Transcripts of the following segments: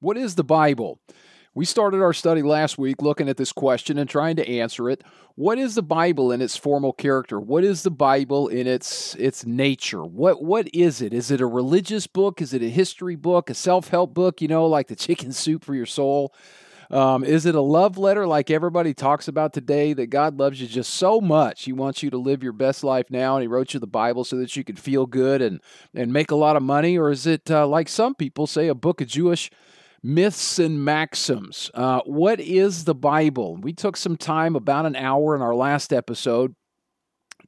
What is the Bible? We started our study last week looking at this question and trying to answer it. What is the Bible in its formal character? What is the Bible in its nature? What is it? Is it a religious book? Is it a history book? A self-help book, you know, like the chicken soup for your soul? Is it a love letter like everybody talks about today, that God loves you just so much? He wants you to live your best life now, and He wrote you the Bible so that you could feel good and make a lot of money? Or is it, like some people say, a book of Jewish myths and maxims? What is the Bible? We took some time, about an hour in our last episode,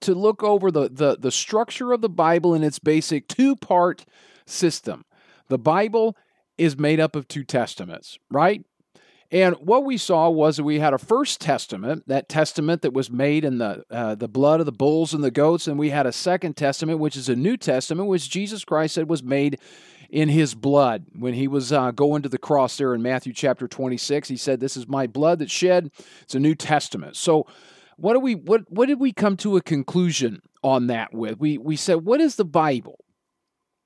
to look over the structure of the Bible in its basic two-part system. The Bible is made up of two testaments, right? And what we saw was that we had a first testament, that testament that was made in the blood of the bulls and the goats, and we had a second testament, which is a New Testament, which Jesus Christ said was made in His blood. When He was going to the cross there in Matthew chapter 26, He said, "This is my blood that's shed." It's a New Testament. So what did we come to a conclusion on that with? We said, what is the Bible?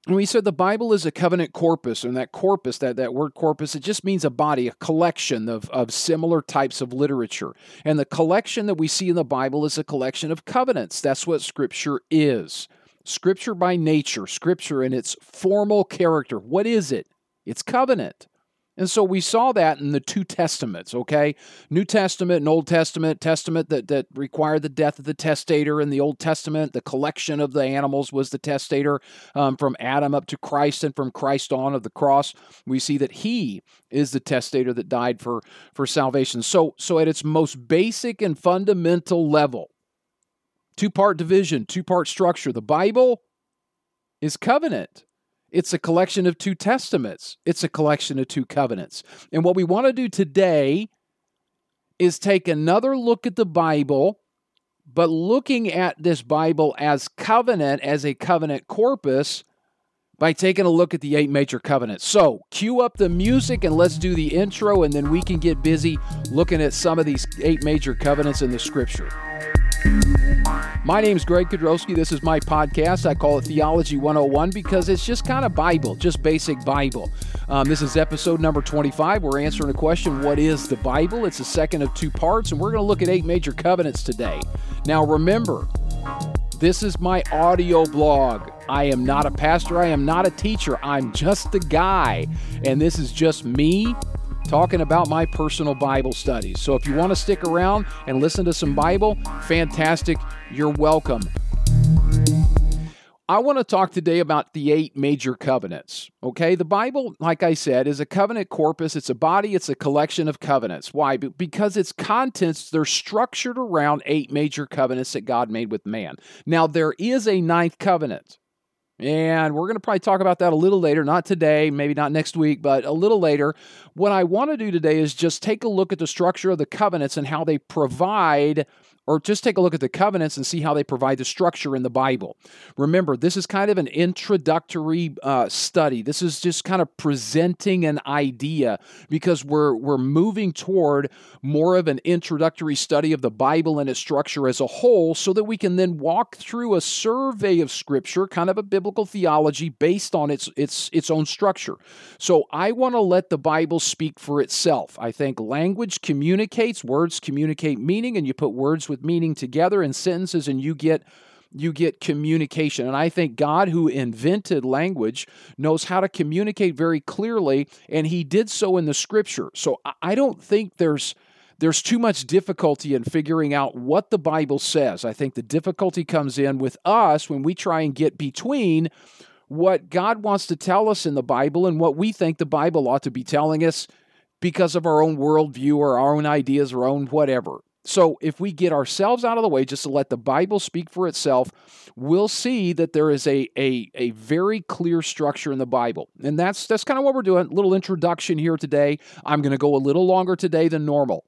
And we said the Bible is a covenant corpus, and that corpus, that word corpus, it just means a body, a collection of similar types of literature. And the collection that we see in the Bible is a collection of covenants. That's what Scripture is. Scripture by nature, Scripture in its formal character. What is it? It's covenant. And so we saw that in the two testaments, okay? New Testament and Old Testament, testament that required the death of the testator. In the Old Testament, the collection of the animals was the testator, from Adam up to Christ, and from Christ on of the cross, we see that He is the testator that died for salvation. So at its most basic and fundamental level, two-part division, two-part structure, the Bible is covenant. It's a collection of two testaments. It's a collection of two covenants. And what we want to do today is take another look at the Bible, but looking at this Bible as covenant, as a covenant corpus, by taking a look at the 8 major covenants. So cue up the music and let's do the intro, and then we can get busy looking at some of these 8 major covenants in the Scripture. My name's Greg Kedrovsky. This is my podcast. I call it Theology 101 because it's just kind of Bible, just basic Bible. This is episode number 25. We're answering the question, what is the Bible? It's the second of two parts, and we're going to look at 8 major covenants today. Now, remember, this is my audio blog. I am not a pastor. I am not a teacher. I'm just the guy, and this is just me talking about my personal Bible studies. So if you want to stick around and listen to some Bible, fantastic, you're welcome. I want to talk today about the 8 major covenants, okay? The Bible, like I said, is a covenant corpus. It's a body. It's a collection of covenants. Why? Because its contents, they're structured around 8 major covenants that God made with man. Now, there is a 9th covenant, and we're going to probably talk about that a little later, not today, maybe not next week, but a little later. What I want to do today is just take a look at the structure of the covenants and how they provide, or just take a look at the covenants and see how they provide the structure in the Bible. Remember, this is kind of an introductory study. This is just kind of presenting an idea, because we're moving toward more of an introductory study of the Bible and its structure as a whole, so that we can then walk through a survey of Scripture, kind of a biblical theology based on its own structure. So I want to let the Bible speak for itself. I think language communicates, words communicate meaning, and you put words with meaning together in sentences and you get communication. And I think God, who invented language, knows how to communicate very clearly, and He did so in the Scripture. So I don't think there's too much difficulty in figuring out what the Bible says. I think the difficulty comes in with us when we try and get between what God wants to tell us in the Bible and what we think the Bible ought to be telling us because of our own worldview or our own ideas or our own whatever. So if we get ourselves out of the way just to let the Bible speak for itself, we'll see that there is a very clear structure in the Bible. And that's kind of what we're doing, a little introduction here today. I'm going to go a little longer today than normal.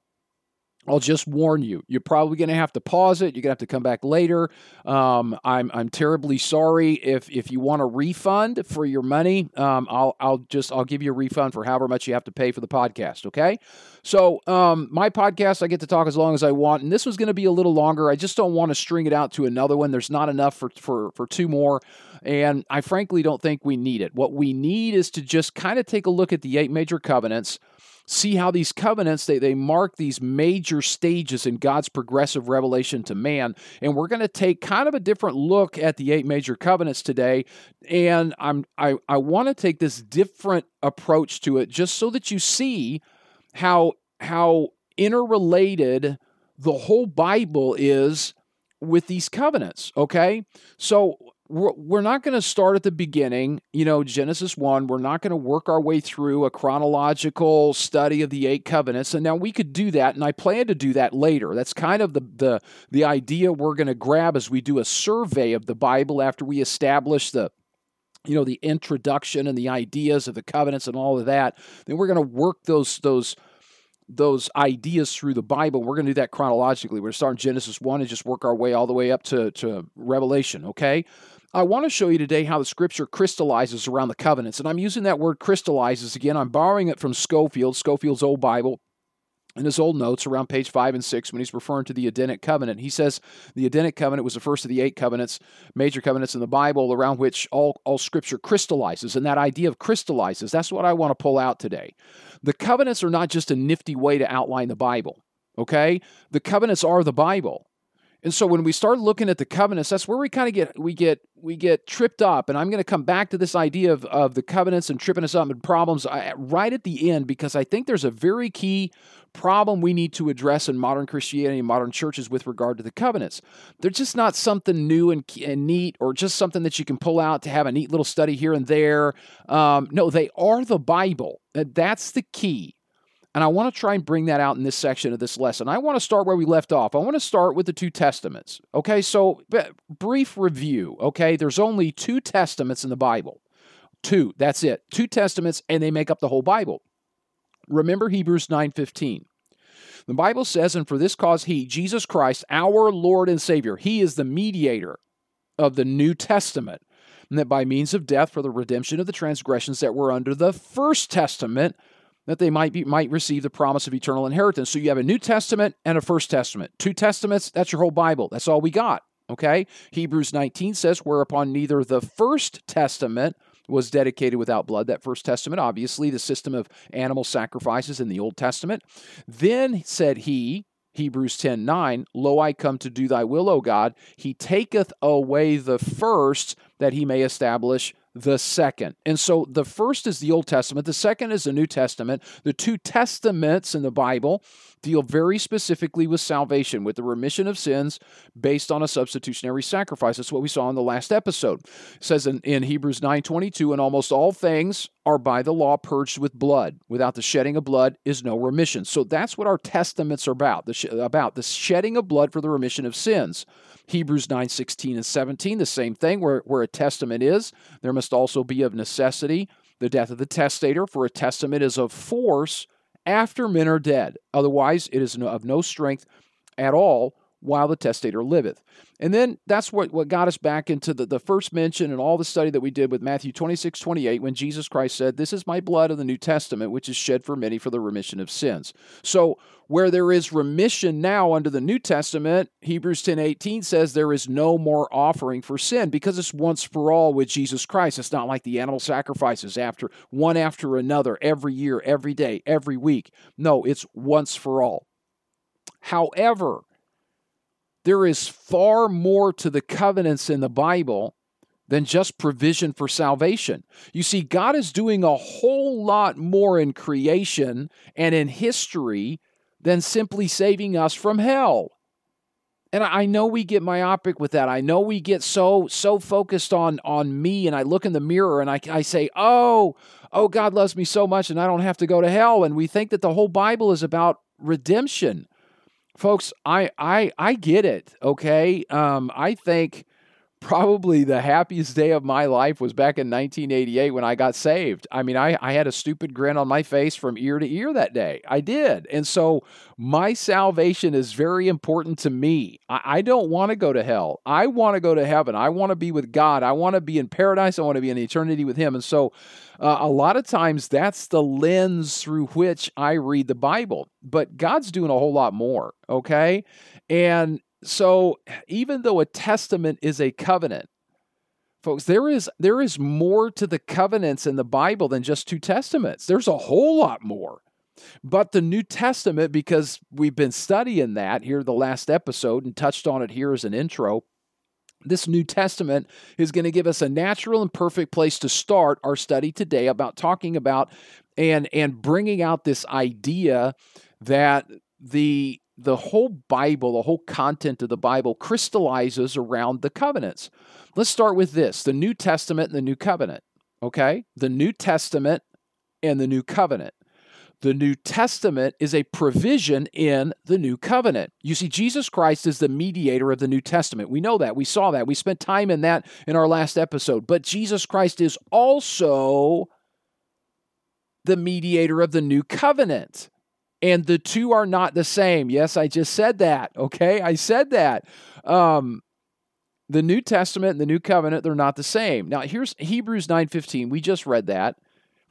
I'll just warn you, you're probably going to have to pause it. You're going to have to come back later. I'm terribly sorry. If you want a refund for your money, I'll give you a refund for however much you have to pay for the podcast, okay? So my podcast, I get to talk as long as I want, and this was going to be a little longer. I just don't want to string it out to another one. There's not enough for two more, And I frankly don't think we need it. What we need is to just kind of take a look at the 8 major covenants, see how these covenants, they mark these major stages in God's progressive revelation to man. And we're going to take kind of a different look at the 8 major covenants today. And I want to take this different approach to it just so that you see how interrelated the whole Bible is with these covenants, okay? So we're not going to start at the beginning, you know, Genesis 1. We're not going to work our way through a chronological study of the 8 covenants. And now we could do that, and I plan to do that later. That's kind of the idea we're going to grab as we do a survey of the Bible after we establish the, you know, the introduction and the ideas of the covenants and all of that. Then we're going to work those ideas through the Bible. We're going to do that chronologically. We're going to start in Genesis 1 and just work our way all the way up to Revelation, okay? I want to show you today how the Scripture crystallizes around the covenants, and I'm using that word crystallizes again. I'm borrowing it from Scofield, Scofield's old Bible, in his old notes around page 5 and 6 when he's referring to the Edenic covenant. He says the Edenic covenant was the first of the 8 covenants, major covenants in the Bible around which all Scripture crystallizes, and that idea of crystallizes, that's what I want to pull out today. The covenants are not just a nifty way to outline the Bible, okay? The covenants are the Bible. And so when we start looking at the covenants, that's where we kind of get tripped up. And I'm going to come back to this idea of the covenants and tripping us up and problems right at the end, because I think there's a very key problem we need to address in modern Christianity and modern churches with regard to the covenants. They're just not something new and neat, or just something that you can pull out to have a neat little study here and there. No, they are the Bible. That's the key. And I want to try and bring that out in this section of this lesson. I want to start where we left off. I want to start with the 2 testaments. Okay, so brief review. Okay, there's only 2 testaments in the Bible. 2, that's it. 2 testaments, and they make up the whole Bible. Remember Hebrews 9:15. The Bible says, "And for this cause he, Jesus Christ, our Lord and Savior," he is the mediator of the New Testament, "and that by means of death for the redemption of the transgressions that were under the first testament, that they might receive the promise of eternal inheritance." So you have a New Testament and a First Testament. 2 testaments, that's your whole Bible. That's all we got, okay? Hebrews 19 says, "Whereupon neither the First Testament was dedicated without blood." That First Testament, obviously, the system of animal sacrifices in the Old Testament. "Then said he," Hebrews 10:9, "Lo, I come to do thy will, O God. He taketh away the first, that he may establish the second." And so the first is the Old Testament. The second is the New Testament. The 2 testaments in the Bible deal very specifically with salvation, with the remission of sins based on a substitutionary sacrifice. That's what we saw in the last episode. It says in Hebrews 9:22, "And almost all things are by the law purged with blood. Without the shedding of blood is no remission." So that's what our testaments are about, the shedding of blood for the remission of sins. Hebrews 9:16 and 17, the same thing. Where a testament is, there must also be of necessity the death of the testator, for a testament is of force after men are dead. Otherwise, it is of no strength at all while the testator liveth. And then that's what got us back into the first mention and all the study that we did with Matthew 26:28, when Jesus Christ said, "This is my blood of the New Testament, which is shed for many for the remission of sins." So where there is remission now under the New Testament, Hebrews 10:18 says there is no more offering for sin, because it's once for all with Jesus Christ. It's not like the animal sacrifices after one after another, every year, every day, every week. No, it's once for all. However, there is far more to the covenants in the Bible than just provision for salvation. You see, God is doing a whole lot more in creation and in history than simply saving us from hell. And I know we get myopic with that. I know we get so focused on me, and I look in the mirror and I say, oh, God loves me so much and I don't have to go to hell. And we think that the whole Bible is about redemption. Folks, I get it, okay? I think probably the happiest day of my life was back in 1988 when I got saved. I mean, I had a stupid grin on my face from ear to ear that day. I did. And so my salvation is very important to me. I don't want to go to hell. I want to go to heaven. I want to be with God. I want to be in paradise. I want to be in eternity with Him. And so a lot of times that's the lens through which I read the Bible. But God's doing a whole lot more, okay? And so even though a testament is a covenant, Folks, there is more to the covenants in the Bible than just two testaments. There's a whole lot more. But the New Testament, because we've been studying that here the last episode and touched on it here as an intro, this New Testament is going to give us a natural and perfect place to start our study today about talking about and bringing out this idea that the whole Bible, the whole content of the Bible crystallizes around the covenants. Let's start with this, the New Testament and the New Covenant, okay? The New Testament and the New Covenant. The New Testament is a provision in the New Covenant. You see, Jesus Christ is the mediator of the New Testament. We know that. We saw that. We spent time in that in our last episode. But Jesus Christ is also the mediator of the New Covenant. And the two are not the same. Yes, I just said that, okay? I said that. The New Testament and the New Covenant, they're not the same. Now, here's Hebrews 9:15. We just read that.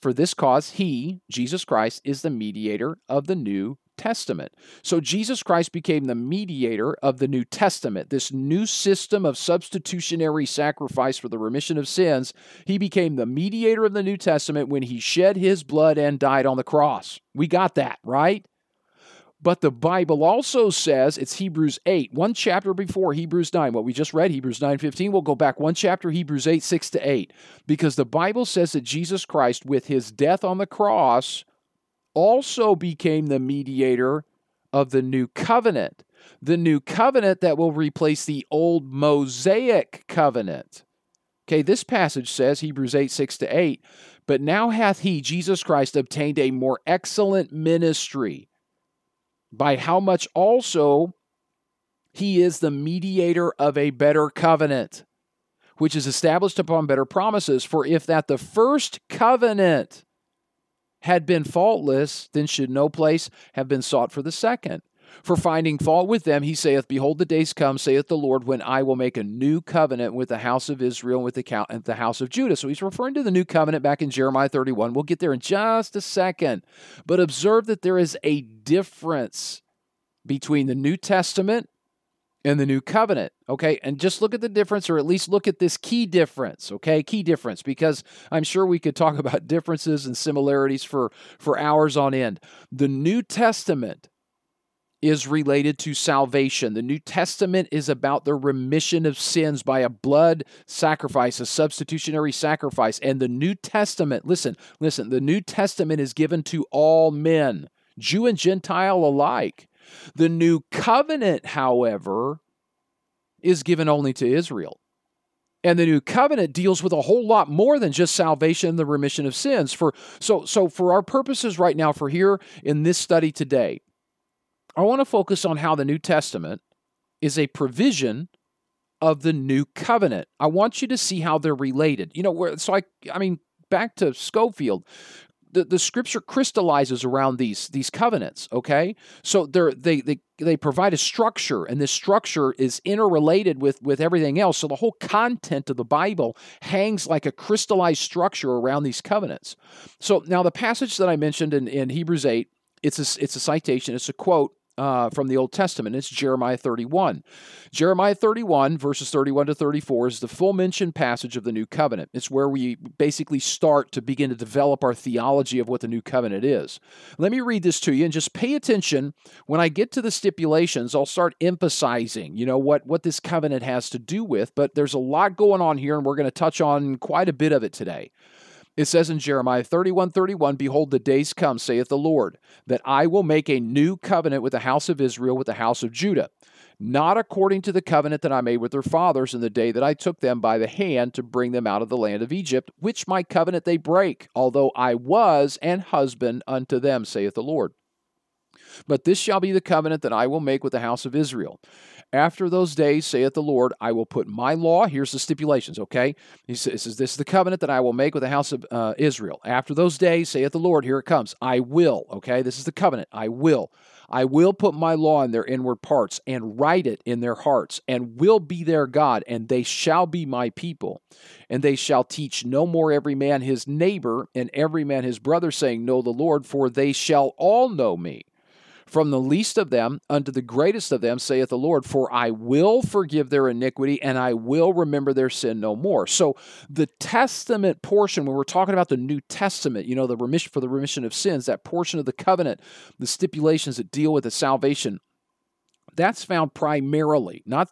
For this cause, he, Jesus Christ, is the mediator of the New Testament. So Jesus Christ became the mediator of the New Testament, this new system of substitutionary sacrifice for the remission of sins. He became the mediator of the New Testament when he shed his blood and died on the cross. We got that, right? But the Bible also says, it's Hebrews 8, one chapter before Hebrews 9, what we just read, Hebrews 9:15, we'll go back one chapter, Hebrews 8, 6-8, because the Bible says that Jesus Christ, with his death on the cross, also became the mediator of the new covenant that will replace the old Mosaic covenant. Okay, this passage says, Hebrews 8, 6-8, but now hath he, Jesus Christ, obtained a more excellent ministry, by how much also he is the mediator of a better covenant, which is established upon better promises. For if that the first covenant had been faultless, then should no place have been sought for the second. For finding fault with them, he saith, Behold, the days come, saith the Lord, when I will make a new covenant with the house of Israel and with the house of Judah. So he's referring to the new covenant back in Jeremiah 31. We'll get there in just a second. But observe that there is a difference between the New Testament and the new covenant, okay? And just look at the difference, or at least look at this key difference, okay? Key difference, because I'm sure we could talk about differences and similarities for hours on end. The New Testament is related to salvation. The New Testament is about the remission of sins by a blood sacrifice, a substitutionary sacrifice. And the New Testament, listen, the New Testament is given to all men, Jew and Gentile alike. The New Covenant, however, is given only to Israel. And the New Covenant deals with a whole lot more than just salvation and the remission of sins. So for our purposes right now, for here in this study today, I want to focus on how the New Testament is a provision of the New Covenant. I want you to see how they're related. You know, so I mean, back to Scofield, the Scripture crystallizes around these covenants, okay? So they provide a structure, and this structure is interrelated with everything else. So the whole content of the Bible hangs like a crystallized structure around these covenants. So now the passage that I mentioned in Hebrews 8, it's a citation, it's a quote, from the Old Testament. It's Jeremiah 31. Jeremiah 31, verses 31-34, is the full mention passage of the New Covenant. It's where we basically start to begin to develop our theology of what the New Covenant is. Let me read this to you, and just pay attention. When I get to the stipulations, I'll start emphasizing, you know, what this covenant has to do with, but there's a lot going on here, and we're going to touch on quite a bit of it today. It says in Jeremiah 31:31, Behold, the days come, saith the Lord, that I will make a new covenant with the house of Israel, with the house of Judah, not according to the covenant that I made with their fathers in the day that I took them by the hand to bring them out of the land of Egypt, which my covenant they break, although I was an husband unto them, saith the Lord. But this shall be the covenant that I will make with the house of Israel. After those days, saith the Lord, I will put my law. Here's the stipulations, okay? He says, this is the covenant that I will make with the house of Israel. After those days, saith the Lord, here it comes, I will, okay? This is the covenant, I will. I will put my law in their inward parts and write it in their hearts and will be their God, and they shall be my people. And they shall teach no more every man his neighbor and every man his brother, saying, Know the Lord, for they shall all know me. From the least of them unto the greatest of them, saith the Lord, for I will forgive their iniquity, and I will remember their sin no more. So the Testament portion, when we're talking about the New Testament, you know, the remission for the remission of sins, that portion of the covenant, the stipulations that deal with the salvation, that's found primarily, not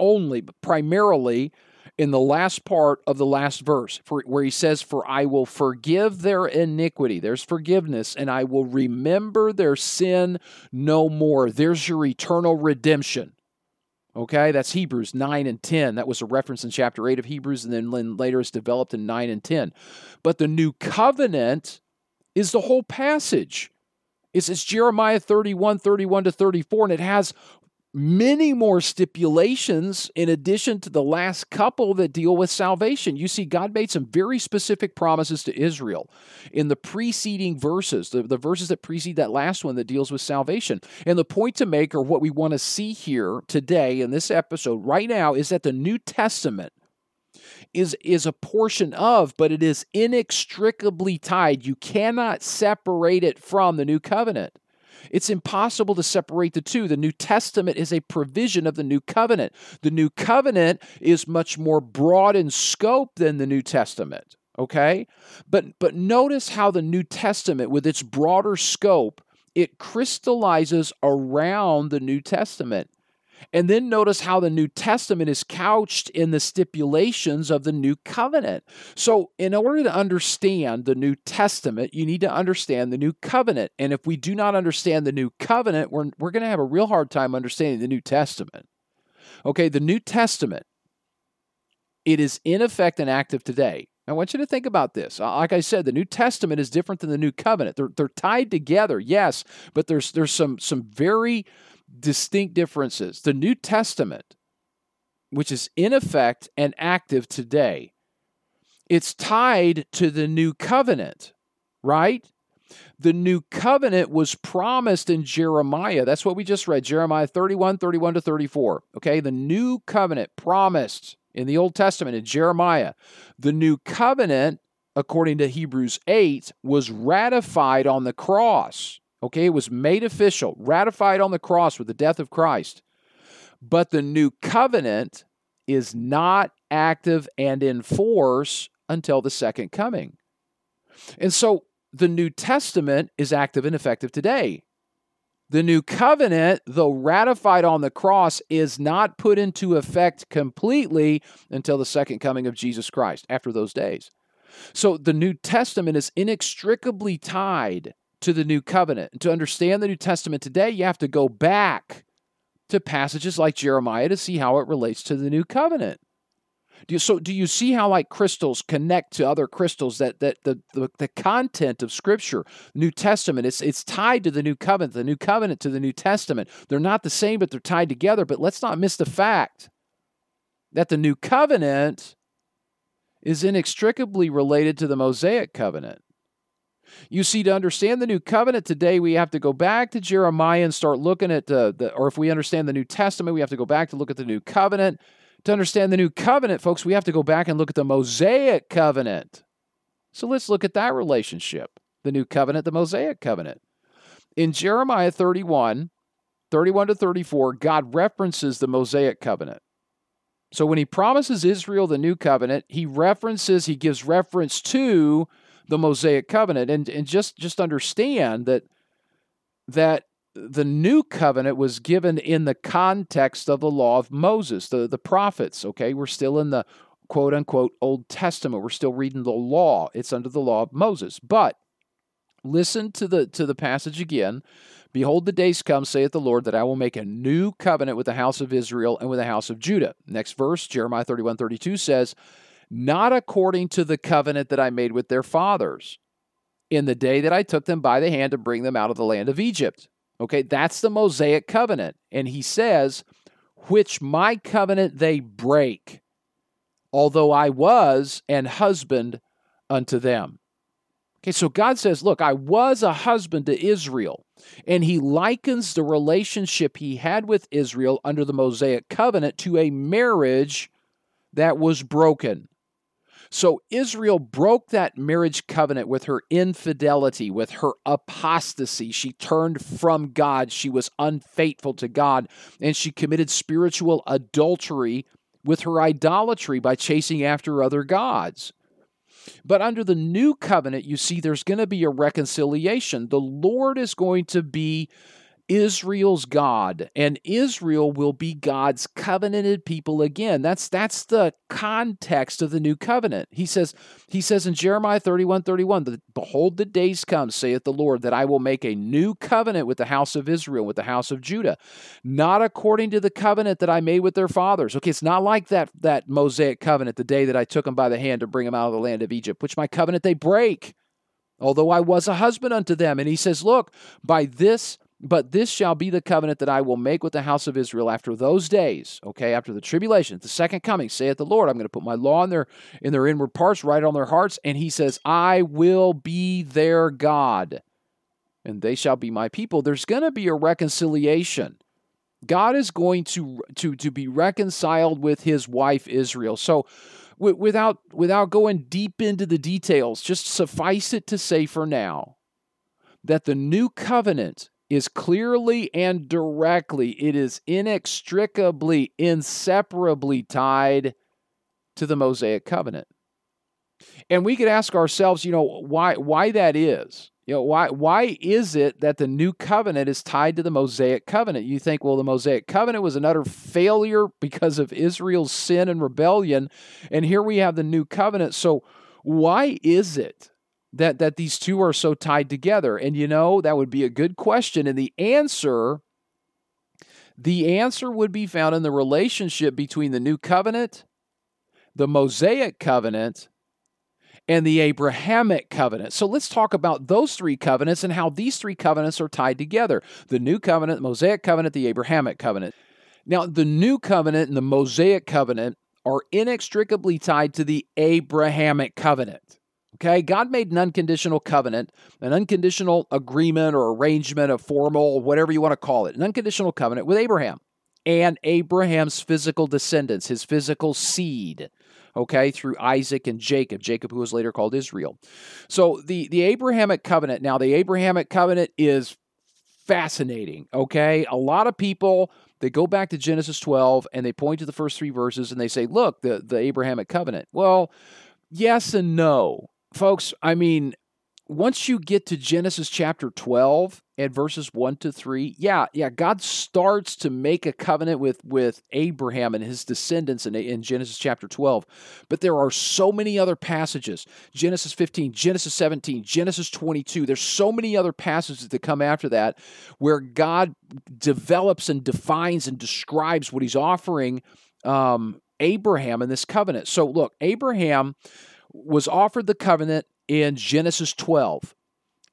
only, but primarily in the last part of the last verse, where he says, for I will forgive their iniquity. There's forgiveness, and I will remember their sin no more. There's your eternal redemption. Okay, that's Hebrews 9 and 10. That was a reference in chapter 8 of Hebrews, and then later it's developed in 9 and 10. But the new covenant is the whole passage. It's Jeremiah 31, 31 to 34, and it has many more stipulations in addition to the last couple that deal with salvation. You see, God made some very specific promises to Israel in the preceding verses, the verses that precede that last one that deals with salvation. And the point to make, or what we want to see here today in this episode right now, is that the New Testament is a portion of, but it is inextricably tied. You cannot separate it from the New Covenant. It's impossible to separate the two. The New Testament is a provision of the New Covenant. The New Covenant is much more broad in scope than the New Testament, okay? But notice how the New Testament, with its broader scope, it crystallizes around the New Testament. And then notice how the New Testament is couched in the stipulations of the New Covenant. So in order to understand the New Testament, you need to understand the New Covenant. And if we do not understand the New Covenant, we're going to have a real hard time understanding the New Testament. Okay, the New Testament, it is in effect and active today. I want you to think about this. Like I said, the New Testament is different than the New Covenant. They're tied together, yes, but there's some very distinct differences. The New Testament, which is in effect and active today, it's tied to the New Covenant, right? The New Covenant was promised in Jeremiah. That's what we just read, Jeremiah 31, 31 to 34. Okay, the New Covenant promised in the Old Testament in Jeremiah. The New Covenant, according to Hebrews 8, was ratified on the cross. Okay, it was made official, ratified on the cross with the death of Christ. But the New Covenant is not active and in force until the second coming. And so the New Testament is active and effective today. The New Covenant, though ratified on the cross, is not put into effect completely until the second coming of Jesus Christ, after those days. So the New Testament is inextricably tied to the New Covenant. To understand the New Testament today, you have to go back to passages like Jeremiah to see how it relates to the New Covenant. Do you see how, like, crystals connect to other crystals, that the content of Scripture, New Testament, it's tied to the New Covenant to the New Testament. They're not the same, but they're tied together. But let's not miss the fact that the New Covenant is inextricably related to the Mosaic Covenant. You see, to understand the New Covenant today, we have to go back to Jeremiah and start looking at or if we understand the New Testament, we have to go back to look at the New Covenant. To understand the New Covenant, folks, we have to go back and look at the Mosaic Covenant. So let's look at that relationship, the New Covenant, the Mosaic Covenant. In Jeremiah 31, 31 to 34, God references the Mosaic Covenant. So when he promises Israel the New Covenant, he gives reference to the Mosaic Covenant. And just understand that the New Covenant was given in the context of the law of Moses, the prophets, okay? We're still in the quote-unquote Old Testament. We're still reading the law. It's under the law of Moses. But listen to the passage again. Behold, the days come, saith the Lord, that I will make a new covenant with the house of Israel and with the house of Judah. Next verse, Jeremiah 31, 32 says, not according to the covenant that I made with their fathers in the day that I took them by the hand to bring them out of the land of Egypt. Okay, that's the Mosaic covenant. And he says, which my covenant they break, although I was an husband unto them. Okay, so God says, look, I was a husband to Israel. And he likens the relationship he had with Israel under the Mosaic covenant to a marriage that was broken. So Israel broke that marriage covenant with her infidelity, with her apostasy. She turned from God. She was unfaithful to God, and she committed spiritual adultery with her idolatry by chasing after other gods. But under the new covenant, you see, there's going to be a reconciliation. The Lord is going to be Israel's God, and Israel will be God's covenanted people again. That's the context of the new covenant. He says in Jeremiah 31:31, "Behold, the days come, saith the Lord, that I will make a new covenant with the house of Israel, with the house of Judah, not according to the covenant that I made with their fathers." Okay, it's not like that Mosaic covenant, the day that I took them by the hand to bring them out of the land of Egypt, which my covenant they break, although I was a husband unto them. And he says, look, But this shall be the covenant that I will make with the house of Israel after those days, okay, after the tribulation, the second coming, saith the Lord. I'm going to put my law in their inward parts, write it on their hearts, and he says, I will be their God, and they shall be my people. There's going to be a reconciliation. God is going to be reconciled with his wife Israel. So without going deep into the details, just suffice it to say for now that the new covenant is clearly and directly, it is inextricably, inseparably tied to the Mosaic covenant. And we could ask ourselves, why that is. Why is it that the new covenant is tied to the Mosaic covenant? You think, well, the Mosaic covenant was an utter failure because of Israel's sin and rebellion, and here we have the new covenant. So why is it that these two are so tied together? And that would be a good question. And the answer would be found in the relationship between the new covenant, the Mosaic covenant, and the Abrahamic covenant. So let's talk about those three covenants and how these three covenants are tied together. The new covenant, the Mosaic covenant, the Abrahamic covenant. Now, the new covenant and the Mosaic covenant are inextricably tied to the Abrahamic covenant. Okay, God made an unconditional covenant, an unconditional agreement or arrangement, a formal, whatever you want to call it, an unconditional covenant with Abraham and Abraham's physical descendants, his physical seed, okay, through Isaac and Jacob who was later called Israel. So the Abrahamic covenant, now the Abrahamic covenant is fascinating, okay? A lot of people, they go back to Genesis 12 and they point to the first three verses and they say, look, the Abrahamic covenant. Well, yes and no. Folks, I mean, once you get to Genesis chapter 12 and verses 1-3, yeah, God starts to make a covenant with Abraham and his descendants in Genesis chapter 12. But there are so many other passages, Genesis 15, Genesis 17, Genesis 22. There's so many other passages that come after that where God develops and defines and describes what he's offering Abraham in this covenant. So look, Abraham was offered the covenant in Genesis 12.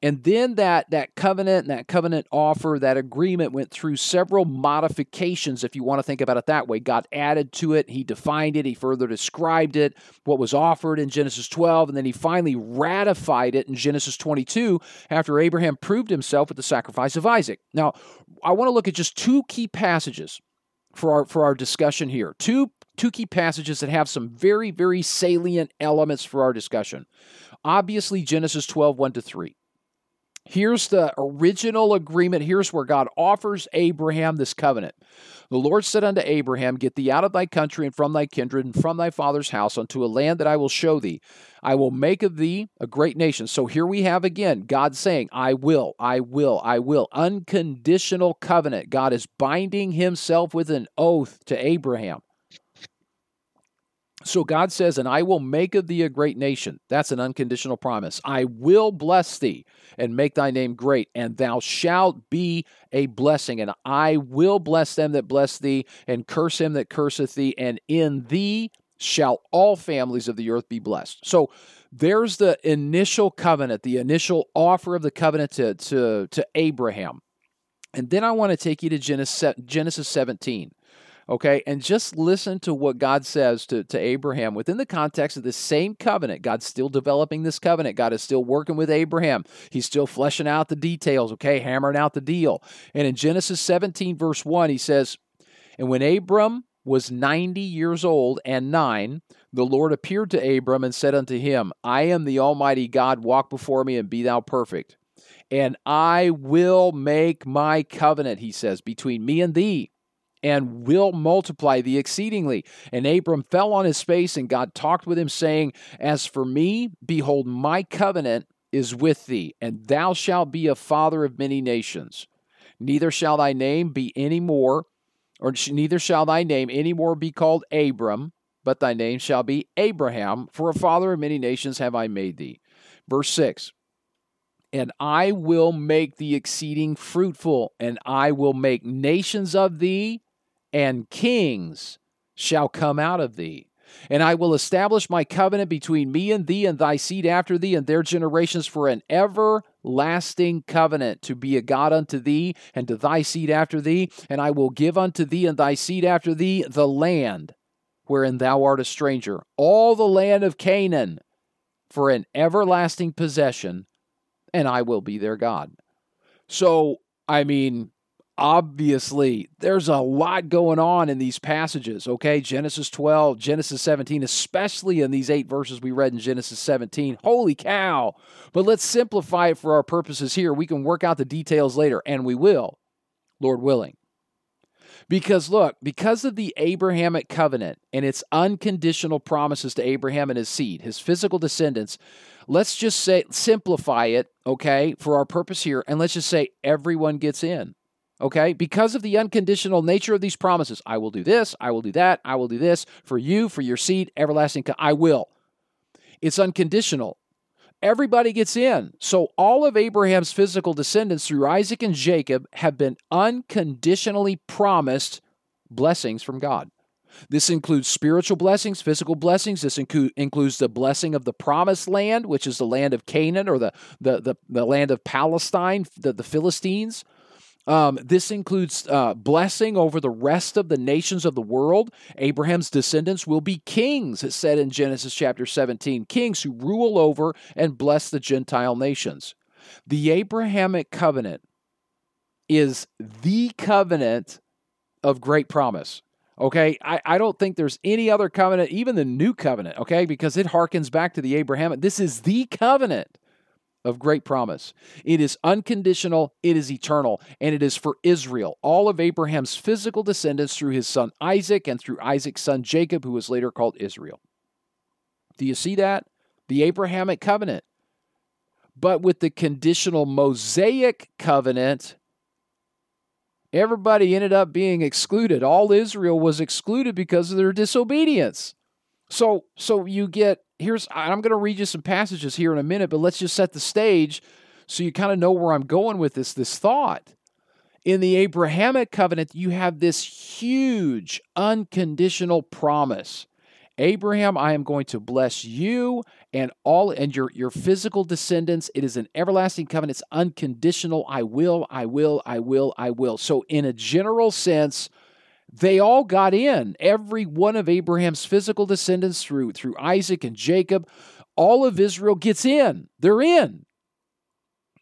And then that covenant and that covenant offer, that agreement went through several modifications, if you want to think about it that way. God added to it, he defined it, he further described it, what was offered in Genesis 12, and then he finally ratified it in Genesis 22 after Abraham proved himself with the sacrifice of Isaac. Now, I want to look at just two key passages for our discussion here. Two key passages that have some very, very salient elements for our discussion. Obviously, Genesis 12, 1-3. Here's the original agreement. Here's where God offers Abraham this covenant. The Lord said unto Abraham, Get thee out of thy country and from thy kindred and from thy father's house unto a land that I will show thee. I will make of thee a great nation. So here we have again God saying, I will. Unconditional covenant. God is binding himself with an oath to Abraham. So God says, and I will make of thee a great nation. That's an unconditional promise. I will bless thee and make thy name great, and thou shalt be a blessing. And I will bless them that bless thee, and curse him that curseth thee, and in thee shall all families of the earth be blessed. So there's the initial covenant, the initial offer of the covenant to Abraham. And then I want to take you to Genesis 17. Okay, and just listen to what God says to Abraham within the context of the same covenant. God's still developing this covenant. God is still working with Abraham. He's still fleshing out the details, okay, hammering out the deal. And in Genesis 17, verse 1, he says, And when Abram was 90 years old and 9, the Lord appeared to Abram and said unto him, I am the Almighty God, walk before me and be thou perfect. And I will make my covenant, he says, between me and thee, and will multiply thee exceedingly. And Abram fell on his face, and God talked with him, saying, As for me, behold, my covenant is with thee, and thou shalt be a father of many nations. Neither shall thy name be any more, or neither shall thy name any more be called Abram, but thy name shall be Abraham, for a father of many nations have I made thee. Verse 6, And I will make thee exceeding fruitful, and I will make nations of thee, and kings shall come out of thee. And I will establish my covenant between me and thee and thy seed after thee and their generations for an everlasting covenant, to be a God unto thee and to thy seed after thee. And I will give unto thee and thy seed after thee the land wherein thou art a stranger, all the land of Canaan, for an everlasting possession, and I will be their God. So, I mean, obviously, there's a lot going on in these passages, okay? Genesis 12, Genesis 17, especially in these 8 verses we read in Genesis 17. Holy cow! But let's simplify it for our purposes here. We can work out the details later, and we will, Lord willing. Because look, because of the Abrahamic covenant and its unconditional promises to Abraham and his seed, his physical descendants, let's just say, simplify it, okay, for our purpose here, and let's just say everyone gets in. Okay, because of the unconditional nature of these promises, I will do this, I will do that, I will do this, for you, for your seed, everlasting, I will. It's unconditional. Everybody gets in. So all of Abraham's physical descendants through Isaac and Jacob have been unconditionally promised blessings from God. This includes spiritual blessings, physical blessings. This includes the blessing of the promised land, which is the land of Canaan, or the land of Palestine, the Philistines. This includes blessing over the rest of the nations of the world. Abraham's descendants will be kings, it's said in Genesis chapter 17, kings who rule over and bless the Gentile nations. The Abrahamic covenant is the covenant of great promise. Okay, I don't think there's any other covenant, even the new covenant, okay, because it harkens back to the Abrahamic. This is the covenant of great promise. It is unconditional, it is eternal, and it is for Israel, all of Abraham's physical descendants through his son Isaac and through Isaac's son Jacob, who was later called Israel. Do you see that? The Abrahamic covenant. But with the conditional Mosaic covenant, everybody ended up being excluded. All Israel was excluded because of their disobedience. So you get, I'm going to read you some passages here in a minute, but let's just set the stage so you kind of know where I'm going with this thought. In the Abrahamic covenant, you have this huge unconditional promise. Abraham, I am going to bless you and all and your physical descendants. It is an everlasting covenant. It's unconditional. I will, I will, I will, I will. So in a general sense, they all got in. Every one of Abraham's physical descendants through Isaac and Jacob, all of Israel gets in. They're in.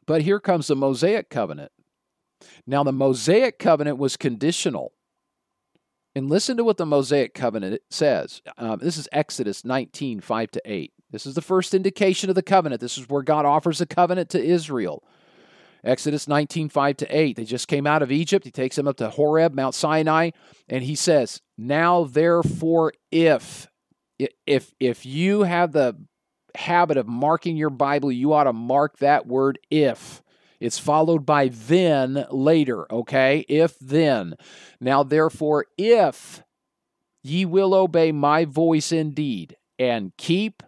But here comes the Mosaic covenant. Now, the Mosaic covenant was conditional. And listen to what the Mosaic covenant says. This is Exodus 19, 5-8. This is the first indication of the covenant. This is where God offers a covenant to Israel. Exodus 19, 5-8. They just came out of Egypt. He takes them up to Horeb, Mount Sinai, and he says, Now therefore if you have the habit of marking your Bible, you ought to mark that word if. It's followed by then later, okay? If then. Now therefore if ye will obey my voice indeed and keep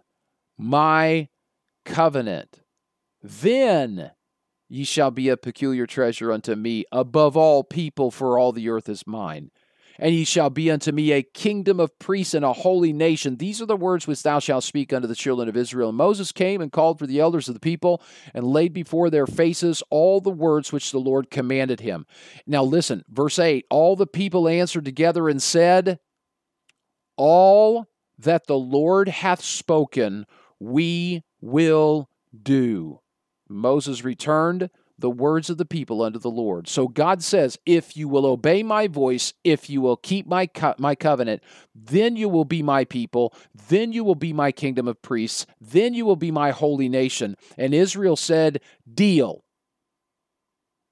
my covenant, then ye shall be a peculiar treasure unto me above all people, for all the earth is mine. And ye shall be unto me a kingdom of priests and a holy nation. These are the words which thou shalt speak unto the children of Israel. And Moses came and called for the elders of the people and laid before their faces all the words which the Lord commanded him. Now listen, verse 8, all the people answered together and said, All that the Lord hath spoken, we will do. Moses returned, the words of the people unto the Lord. So God says, if you will obey my voice, if you will keep my covenant, then you will be my people, then you will be my kingdom of priests, then you will be my holy nation. And Israel said, deal.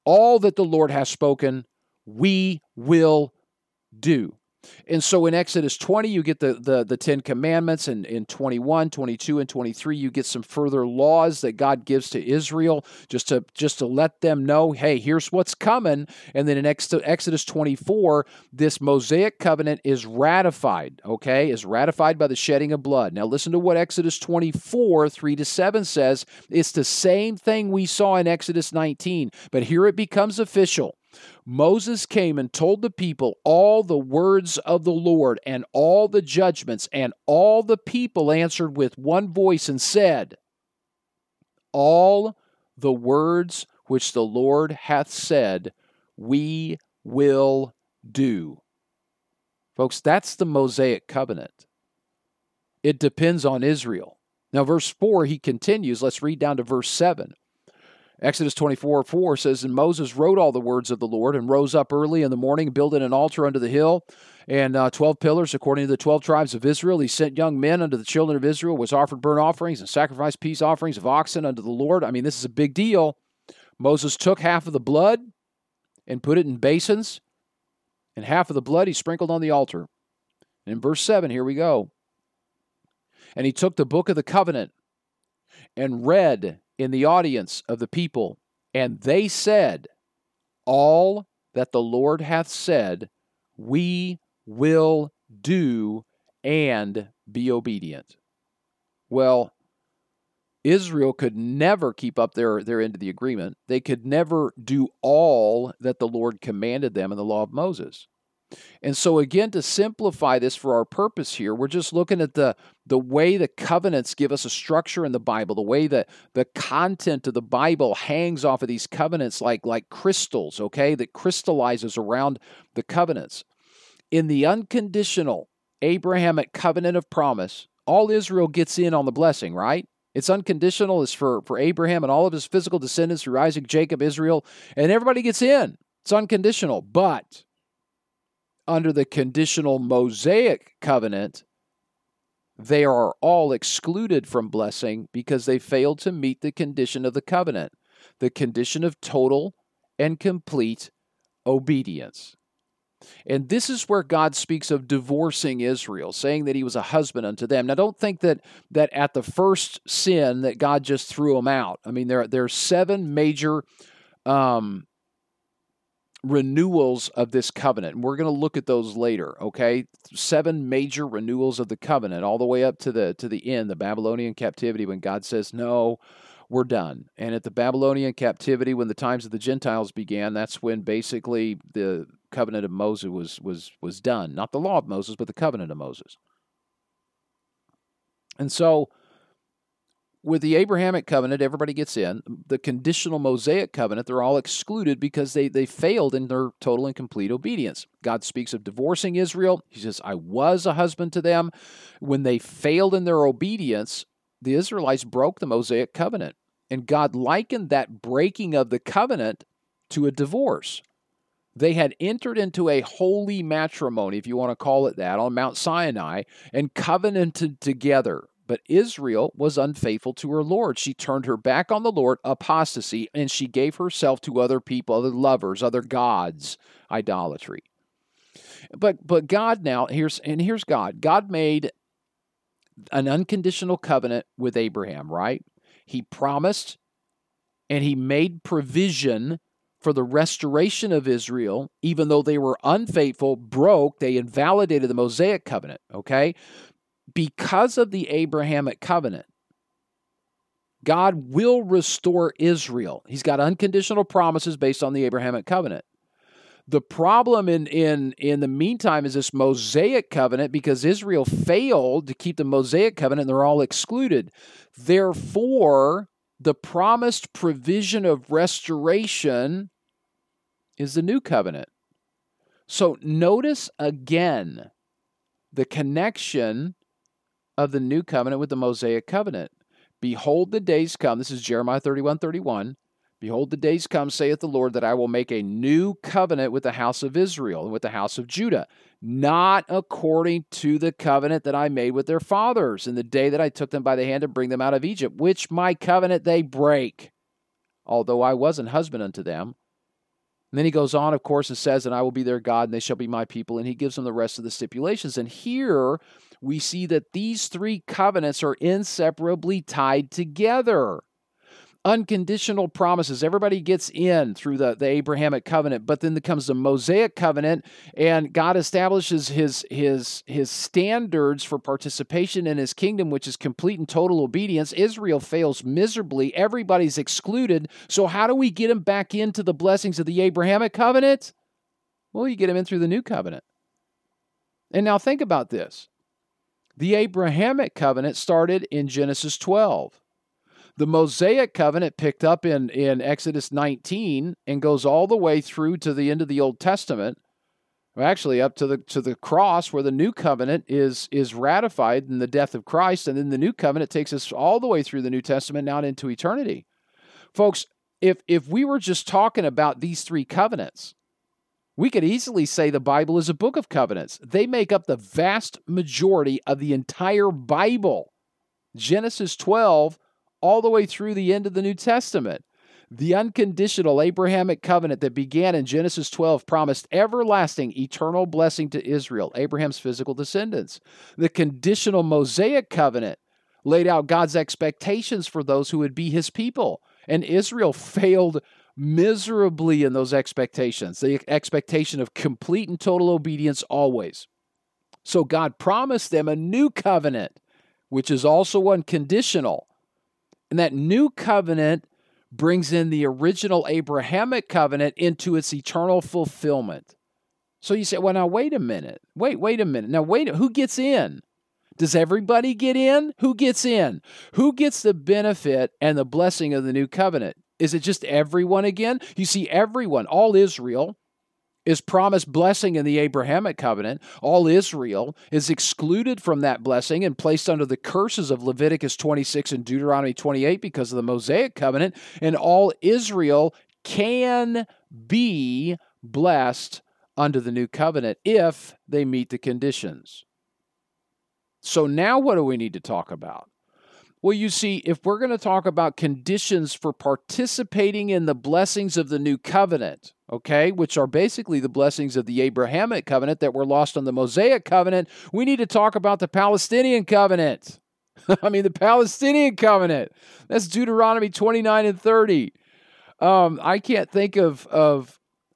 All that the Lord has spoken, we will do. And so in Exodus 20, you get the Ten Commandments, and in 21, 22, and 23, you get some further laws that God gives to Israel just to let them know, hey, here's what's coming. And then in Exodus 24, this Mosaic covenant is ratified, okay? Is ratified by the shedding of blood. Now listen to what Exodus 24, 3-7 says. It's the same thing we saw in Exodus 19, but here it becomes official. Moses came and told the people all the words of the Lord and all the judgments, and all the people answered with one voice and said, all the words which the Lord hath said, we will do. Folks, that's the Mosaic covenant. It depends on Israel. Now, verse 4, he continues. Let's read down to verse 7. Exodus 24:4 says, and Moses wrote all the words of the Lord, and rose up early in the morning, builded an altar unto the hill, and 12 pillars according to the 12 tribes of Israel. He sent young men unto the children of Israel, which offered burnt offerings, and sacrificed peace offerings of oxen unto the Lord. I mean, this is a big deal. Moses took half of the blood and put it in basins, and half of the blood he sprinkled on the altar. And in verse 7, here we go. And he took the book of the covenant, and read in the audience of the people, and they said, all that the Lord hath said, we will do, and be obedient. Well, Israel could never keep up their end of the agreement. They could never do all that the Lord commanded them in the law of Moses. And so again, to simplify this for our purpose here, we're just looking at the way the covenants give us a structure in the Bible, the way that the content of the Bible hangs off of these covenants like crystals, okay, that crystallizes around the covenants. In the unconditional Abrahamic covenant of promise, all Israel gets in on the blessing, right? It's unconditional. It's for Abraham and all of his physical descendants through Isaac, Jacob, Israel, and everybody gets in. It's unconditional, but under the conditional Mosaic covenant, they are all excluded from blessing because they failed to meet the condition of the covenant, the condition of total and complete obedience. And this is where God speaks of divorcing Israel, saying that he was a husband unto them. Now, don't think that at the first sin that God just threw them out. I mean, there are seven major renewals of this covenant. And we're going to look at those later, okay? Seven major renewals of the covenant, all the way up to the end, the Babylonian captivity, when God says, no, we're done. And at the Babylonian captivity, when the times of the Gentiles began, that's when basically the covenant of Moses was done. Not the law of Moses, but the covenant of Moses. And so with the Abrahamic covenant, everybody gets in. The conditional Mosaic covenant, they're all excluded because they failed in their total and complete obedience. God speaks of divorcing Israel. He says, I was a husband to them. When they failed in their obedience, the Israelites broke the Mosaic covenant. And God likened that breaking of the covenant to a divorce. They had entered into a holy matrimony, if you want to call it that, on Mount Sinai, and covenanted together. But Israel was unfaithful to her Lord. She turned her back on the Lord, apostasy, and she gave herself to other people, other lovers, other gods, idolatry. But God now, here's God. God made an unconditional covenant with Abraham, right? He promised, and he made provision for the restoration of Israel, even though they were unfaithful, broke, they invalidated the Mosaic covenant, okay? Because of the Abrahamic covenant, God will restore Israel. He's got unconditional promises based on the Abrahamic covenant. The problem in the meantime is this Mosaic covenant, because Israel failed to keep the Mosaic covenant and they're all excluded. Therefore, the promised provision of restoration is the new covenant. So notice again the connection of the new covenant with the Mosaic covenant. Behold, the days come, this is Jeremiah 31:31, Behold, the days come, saith the Lord, that I will make a new covenant with the house of Israel and with the house of Judah, not according to the covenant that I made with their fathers in the day that I took them by the hand to bring them out of Egypt, which my covenant they break, although I was an husband unto them. And then he goes on, of course, and says, and I will be their God, and they shall be my people. And he gives them the rest of the stipulations. And here we see that these three covenants are inseparably tied together. Unconditional promises. Everybody gets in through the Abrahamic covenant, but then comes the Mosaic covenant, and God establishes his standards for participation in his kingdom, which is complete and total obedience. Israel fails miserably. Everybody's excluded. So how do we get them back into the blessings of the Abrahamic covenant? Well, you get them in through the new covenant. And now think about this. The Abrahamic covenant started in Genesis 12. The Mosaic covenant picked up in Exodus 19 and goes all the way through to the end of the Old Testament, actually up to the cross, where the new covenant is ratified in the death of Christ, and then the new covenant takes us all the way through the New Testament and out into eternity. Folks, if we were just talking about these three covenants, we could easily say the Bible is a book of covenants. They make up the vast majority of the entire Bible. Genesis 12 all the way through the end of the New Testament. The unconditional Abrahamic covenant that began in Genesis 12 promised everlasting, eternal blessing to Israel, Abraham's physical descendants. The conditional Mosaic covenant laid out God's expectations for those who would be his people, and Israel failed miserably in those expectations, the expectation of complete and total obedience always. So God promised them a new covenant, which is also unconditional. And that new covenant brings in the original Abrahamic covenant into its eternal fulfillment. So you say, well, now, wait a minute. Wait a minute. Now, who gets in? Does everybody get in? Who gets in? Who gets the benefit and the blessing of the new covenant? Is it just everyone again? You see, everyone, all Israel, is promised blessing in the Abrahamic covenant. All Israel is excluded from that blessing and placed under the curses of Leviticus 26 and Deuteronomy 28 because of the Mosaic covenant, and all Israel can be blessed under the new covenant if they meet the conditions. So now what do we need to talk about? Well, you see, if we're going to talk about conditions for participating in the blessings of the new covenant, okay, which are basically the blessings of the Abrahamic covenant that were lost on the Mosaic covenant, we need to talk about the Palestinian covenant. The Palestinian covenant. That's Deuteronomy 29 and 30. I can't think of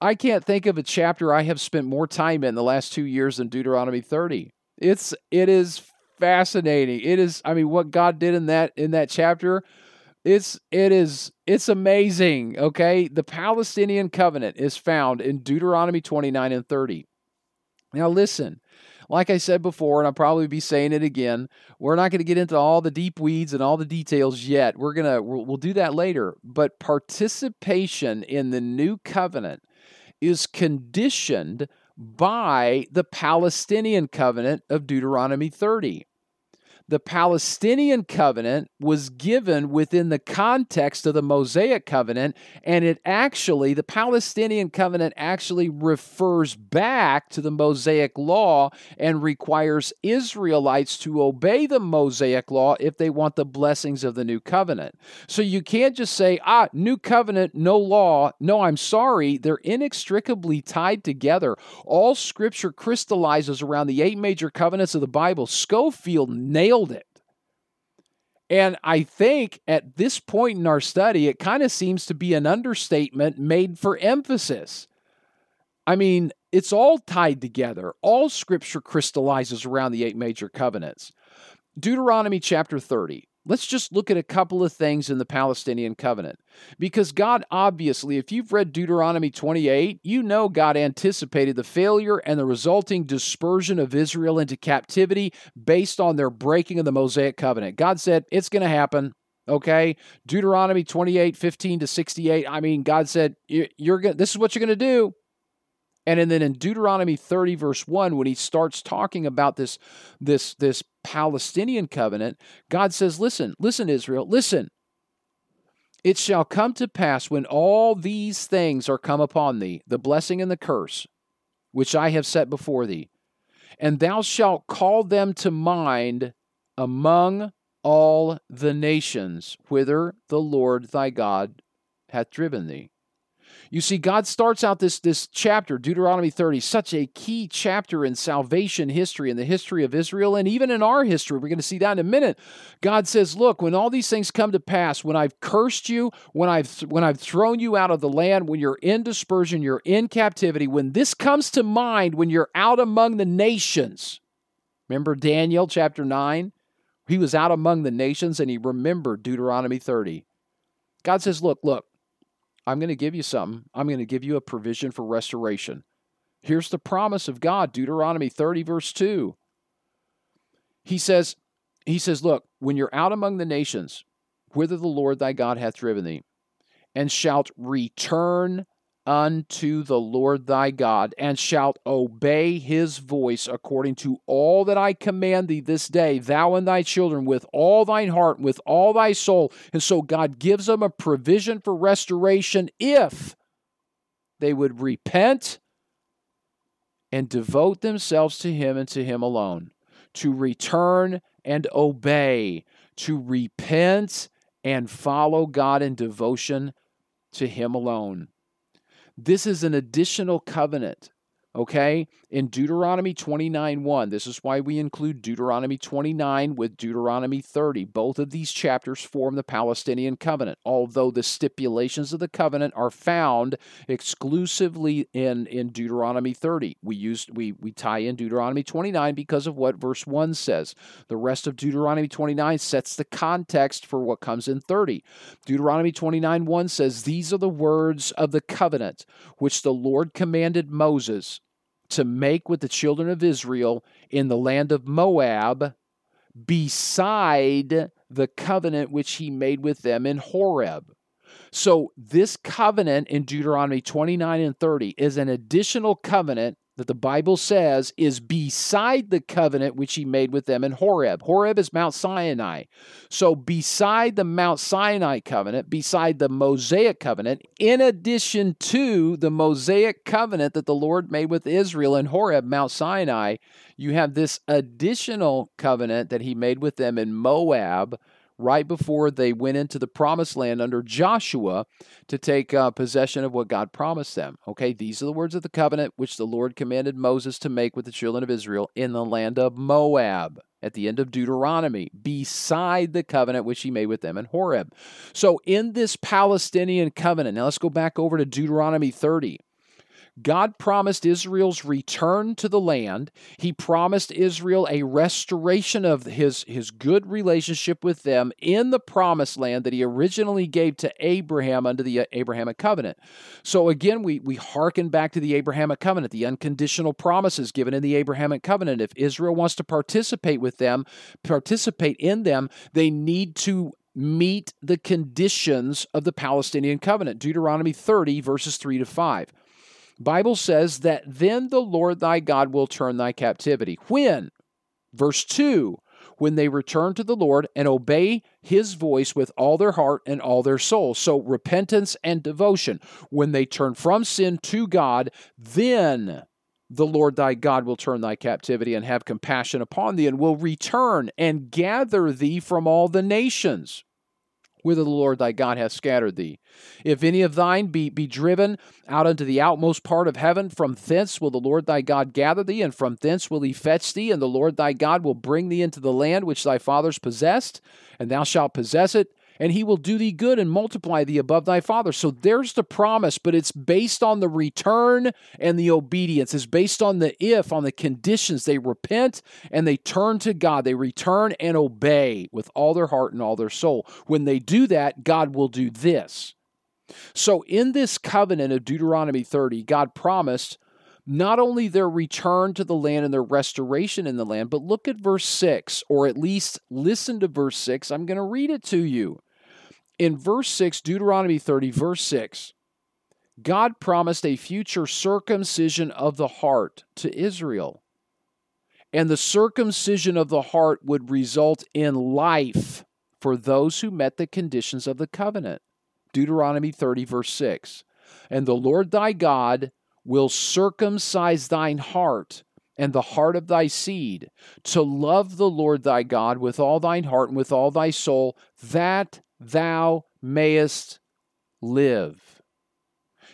a chapter I have spent more time in the last 2 years than Deuteronomy 30. It is fascinating. It is, what God did in that chapter, it's amazing, okay? The Palestinian covenant is found in Deuteronomy 29 and 30. Now listen, like I said before, and I'll probably be saying it again, we're not going to get into all the deep weeds and all the details yet. We'll do that later, but participation in the new covenant is conditioned by the Palestinian covenant of Deuteronomy 30. The Palestinian covenant was given within the context of the Mosaic covenant, and the Palestinian covenant actually refers back to the Mosaic law and requires Israelites to obey the Mosaic law if they want the blessings of the new covenant. So you can't just say, new covenant, no law. No, I'm sorry. They're inextricably tied together. All Scripture crystallizes around the eight major covenants of the Bible. Scofield nailed it. And I think at this point in our study, it kind of seems to be an understatement made for emphasis. It's all tied together. All Scripture crystallizes around the eight major covenants. Deuteronomy chapter 30. Let's just look at a couple of things in the Palestinian covenant. Because God obviously, if you've read Deuteronomy 28, you know God anticipated the failure and the resulting dispersion of Israel into captivity based on their breaking of the Mosaic covenant. God said, it's going to happen, okay? Deuteronomy 28, 15 to 68, God said, this is what you're going to do. And then in Deuteronomy 30, verse 1, when he starts talking about this Palestinian covenant, God says, listen, Israel, listen. It shall come to pass when all these things are come upon thee, the blessing and the curse, which I have set before thee, and thou shalt call them to mind among all the nations, whither the Lord thy God hath driven thee. You see, God starts out this chapter, Deuteronomy 30, such a key chapter in salvation history, in the history of Israel, and even in our history. We're going to see that in a minute. God says, look, when all these things come to pass, when I've cursed you, when I've thrown you out of the land, when you're in dispersion, you're in captivity, when this comes to mind, when you're out among the nations. Remember Daniel chapter 9? He was out among the nations, and he remembered Deuteronomy 30. God says, look, I'm going to give you something. I'm going to give you a provision for restoration. Here's the promise of God, Deuteronomy 30, verse 2. He says, look, when you're out among the nations, whither the Lord thy God hath driven thee, and shalt return unto the Lord thy God, and shalt obey his voice according to all that I command thee this day, thou and thy children, with all thine heart, with all thy soul. And so God gives them a provision for restoration if they would repent and devote themselves to him and to him alone, to return and obey, to repent and follow God in devotion to him alone. This is an additional covenant, okay? In Deuteronomy 29:1, this is why we include Deuteronomy 29 with Deuteronomy 30. Both of these chapters form the Palestinian covenant, although the stipulations of the covenant are found exclusively in Deuteronomy 30. We tie in Deuteronomy 29 because of what verse 1 says. The rest of Deuteronomy 29 sets the context for what comes in 30. Deuteronomy 29:1 says, "These are the words of the covenant which the Lord commanded Moses to make with the children of Israel in the land of Moab, beside the covenant which he made with them in Horeb." So this covenant in Deuteronomy 29 and 30 is an additional covenant that the Bible says is beside the covenant which he made with them in Horeb. Horeb is Mount Sinai. So beside the Mount Sinai covenant, beside the Mosaic covenant, in addition to the Mosaic covenant that the Lord made with Israel in Horeb, Mount Sinai, you have this additional covenant that he made with them in Moab right before they went into the promised land under Joshua to take possession of what God promised them. Okay, these are the words of the covenant which the Lord commanded Moses to make with the children of Israel in the land of Moab, at the end of Deuteronomy, beside the covenant which he made with them in Horeb. So in this Palestinian covenant, now let's go back over to Deuteronomy 30. God promised Israel's return to the land. He promised Israel a restoration of his good relationship with them in the promised land that he originally gave to Abraham under the Abrahamic covenant. So again, we hearken back to the Abrahamic covenant, the unconditional promises given in the Abrahamic covenant. If Israel wants to participate in them, they need to meet the conditions of the Palestinian covenant. Deuteronomy 30, verses 3 to 5. Bible says that then the Lord thy God will turn thy captivity. When? Verse 2, when they return to the Lord and obey his voice with all their heart and all their soul. So repentance and devotion. When they turn from sin to God, then the Lord thy God will turn thy captivity and have compassion upon thee, and will return and gather thee from all the nations, whither the Lord thy God hath scattered thee. If any of thine be driven out unto the outmost part of heaven, from thence will the Lord thy God gather thee, and from thence will he fetch thee, and the Lord thy God will bring thee into the land which thy fathers possessed, and thou shalt possess it, and he will do thee good and multiply thee above thy fathers. So there's the promise, but it's based on the return and the obedience. It's based on the if, on the conditions. They repent and they turn to God. They return and obey with all their heart and all their soul. When they do that, God will do this. So in this covenant of Deuteronomy 30, God promised not only their return to the land and their restoration in the land, but look at verse 6, or at least listen to verse 6. I'm going to read it to you. In verse 6, Deuteronomy 30, verse 6, God promised a future circumcision of the heart to Israel. And the circumcision of the heart would result in life for those who met the conditions of the covenant. Deuteronomy 30, verse 6. And the Lord thy God will circumcise thine heart and the heart of thy seed, to love the Lord thy God with all thine heart and with all thy soul, that thou mayest live.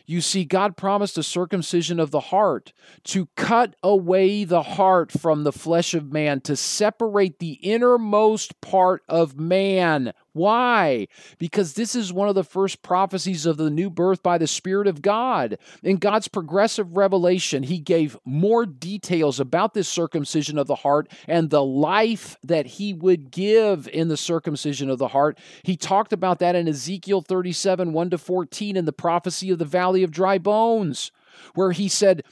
You see, God promised a circumcision of the heart to cut away the heart from the flesh of man, to separate the innermost part of man. Why? Because this is one of the first prophecies of the new birth by the Spirit of God. In God's progressive revelation, He gave more details about this circumcision of the heart and the life that He would give in the circumcision of the heart. He talked about that in Ezekiel 37, 1-14, in the prophecy of the Valley of Dry Bones, where he said,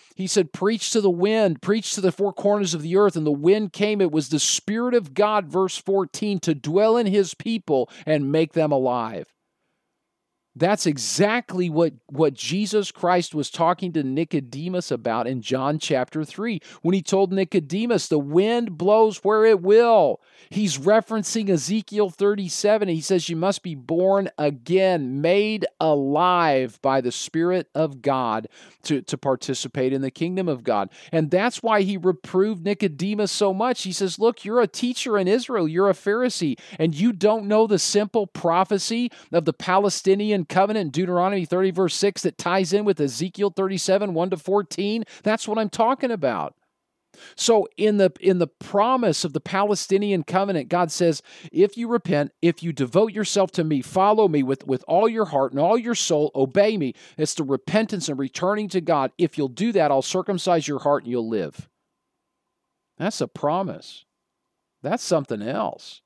preach to the wind, preach to the four corners of the earth, and the wind came. It was the Spirit of God, verse 14, to dwell in His people and make them alive. That's exactly what Jesus Christ was talking to Nicodemus about in John chapter 3, when He told Nicodemus, the wind blows where it will. He's referencing Ezekiel 37. He says, you must be born again, made alive by the Spirit of God to participate in the kingdom of God. And that's why He reproved Nicodemus so much. He says, look, you're a teacher in Israel, you're a Pharisee, and you don't know the simple prophecy of the Palestinian covenant in Deuteronomy 30, verse 6, that ties in with Ezekiel 37, 1-14. That's what I'm talking about. So in the promise of the Palestinian covenant, God says, if you repent, if you devote yourself to me, follow me with all your heart and all your soul, obey me. It's the repentance and returning to God. If you'll do that, I'll circumcise your heart and you'll live. That's a promise. That's something else.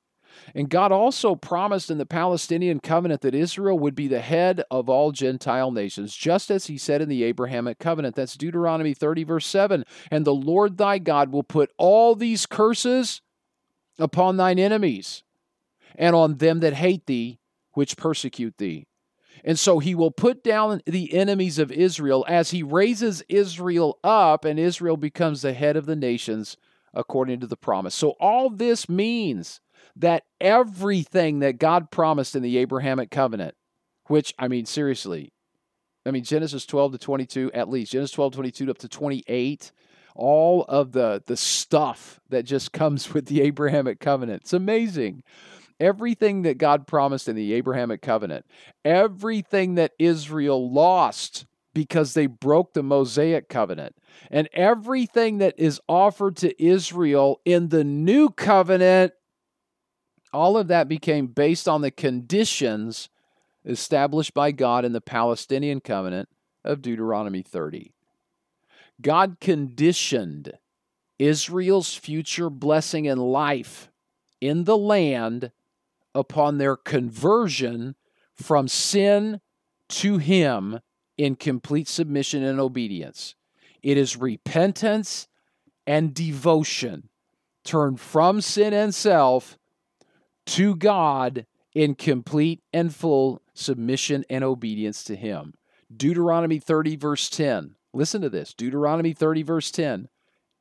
And God also promised in the Palestinian covenant that Israel would be the head of all Gentile nations, just as He said in the Abrahamic covenant. That's Deuteronomy 30, verse 7. And the Lord thy God will put all these curses upon thine enemies, and on them that hate thee, which persecute thee. And so He will put down the enemies of Israel as He raises Israel up, and Israel becomes the head of the nations according to the promise. So all this means that everything that God promised in the Abrahamic covenant, which, Genesis 12-22, at least, Genesis 12:22 up to 28, all of the stuff that just comes with the Abrahamic covenant. It's amazing. Everything that God promised in the Abrahamic covenant, everything that Israel lost because they broke the Mosaic covenant, and everything that is offered to Israel in the new covenant, all of that became based on the conditions established by God in the Palestinian covenant of Deuteronomy 30. God conditioned Israel's future blessing and life in the land upon their conversion from sin to Him in complete submission and obedience. It is repentance and devotion. Turn from sin and self to God in complete and full submission and obedience to Him. Deuteronomy 30, verse 10. Listen to this. Deuteronomy 30, verse 10.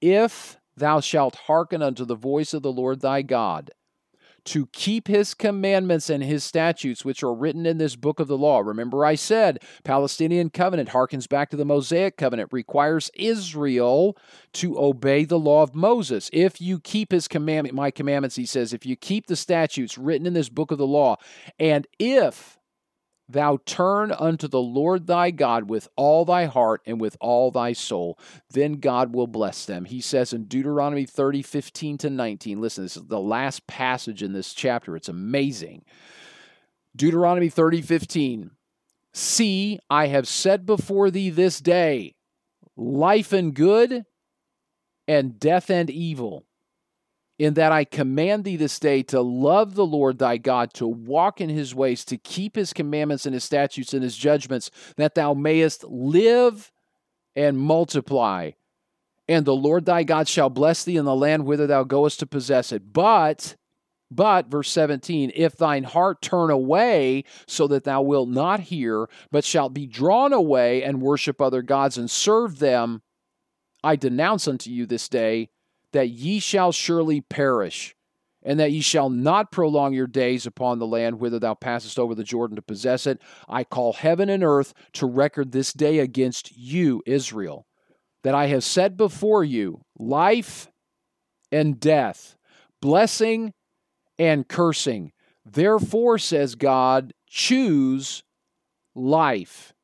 If thou shalt hearken unto the voice of the Lord thy God, to keep His commandments and His statutes, which are written in this book of the law. Remember I said, Palestinian covenant harkens back to the Mosaic covenant, requires Israel to obey the law of Moses. If you keep His commandment, my commandments, He says, if you keep the statutes written in this book of the law, and if thou turn unto the Lord thy God with all thy heart and with all thy soul, then God will bless them. He says in Deuteronomy 30, 15-19, listen, this is the last passage in this chapter. It's amazing. Deuteronomy 30, 15, see, I have set before thee this day life and good and death and evil, in that I command thee this day to love the Lord thy God, to walk in His ways, to keep His commandments and His statutes and His judgments, that thou mayest live and multiply. And the Lord thy God shall bless thee in the land whither thou goest to possess it. But, verse 17, if thine heart turn away, so that thou wilt not hear, but shalt be drawn away and worship other gods and serve them, I denounce unto you this day, that ye shall surely perish, and that ye shall not prolong your days upon the land whither thou passest over the Jordan to possess it. I call heaven and earth to record this day against you, Israel, that I have set before you life and death, blessing and cursing. Therefore, says God, choose life,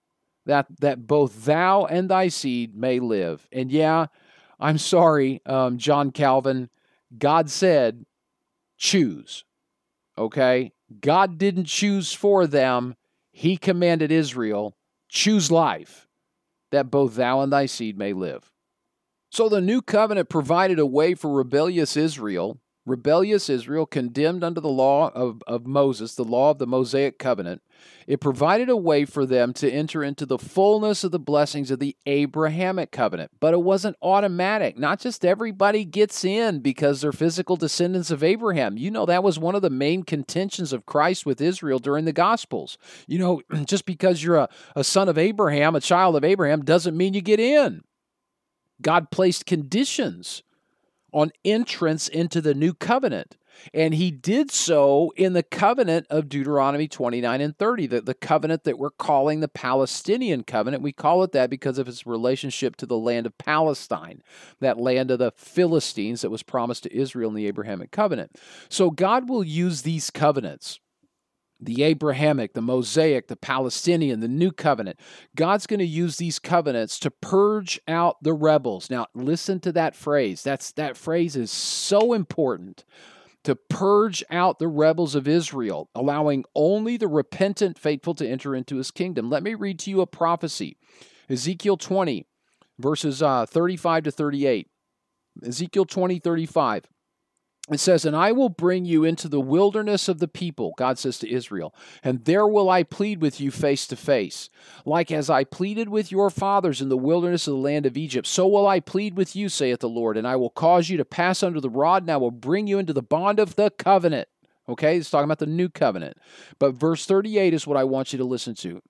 that both thou and thy seed may live. And yeah, I'm sorry, John Calvin, God said, choose, okay? God didn't choose for them. He commanded Israel, choose life, that both thou and thy seed may live. So the new covenant provided a way for rebellious Israel. Rebellious Israel, condemned under the law of Moses, the law of the Mosaic covenant, it provided a way for them to enter into the fullness of the blessings of the Abrahamic covenant. But it wasn't automatic. Not just everybody gets in because they're physical descendants of Abraham. You know, that was one of the main contentions of Christ with Israel during the Gospels. You know, just because you're a son of Abraham, a child of Abraham, doesn't mean you get in. God placed conditions on entrance into the new covenant. And he did so in the covenant of Deuteronomy 29 and 30, the covenant that we're calling the Palestinian covenant. We call it that because of its relationship to the land of Palestine, that land of the Philistines that was promised to Israel in the Abrahamic covenant. So God will use these covenants, the Abrahamic, the Mosaic, the Palestinian, the New Covenant. God's going to use these covenants to purge out the rebels. Now, listen to that phrase. That phrase is so important, to purge out the rebels of Israel, allowing only the repentant faithful to enter into his kingdom. Let me read to you a prophecy. Ezekiel 20, verses 35 to 38. Ezekiel 20, 35. It says, "And I will bring you into the wilderness of the people," God says to Israel, "and there will I plead with you face to face. Like as I pleaded with your fathers in the wilderness of the land of Egypt, so will I plead with you, saith the Lord, and I will cause you to pass under the rod, and I will bring you into the bond of the covenant." Okay, it's talking about the new covenant. But verse 38 is what I want you to listen to.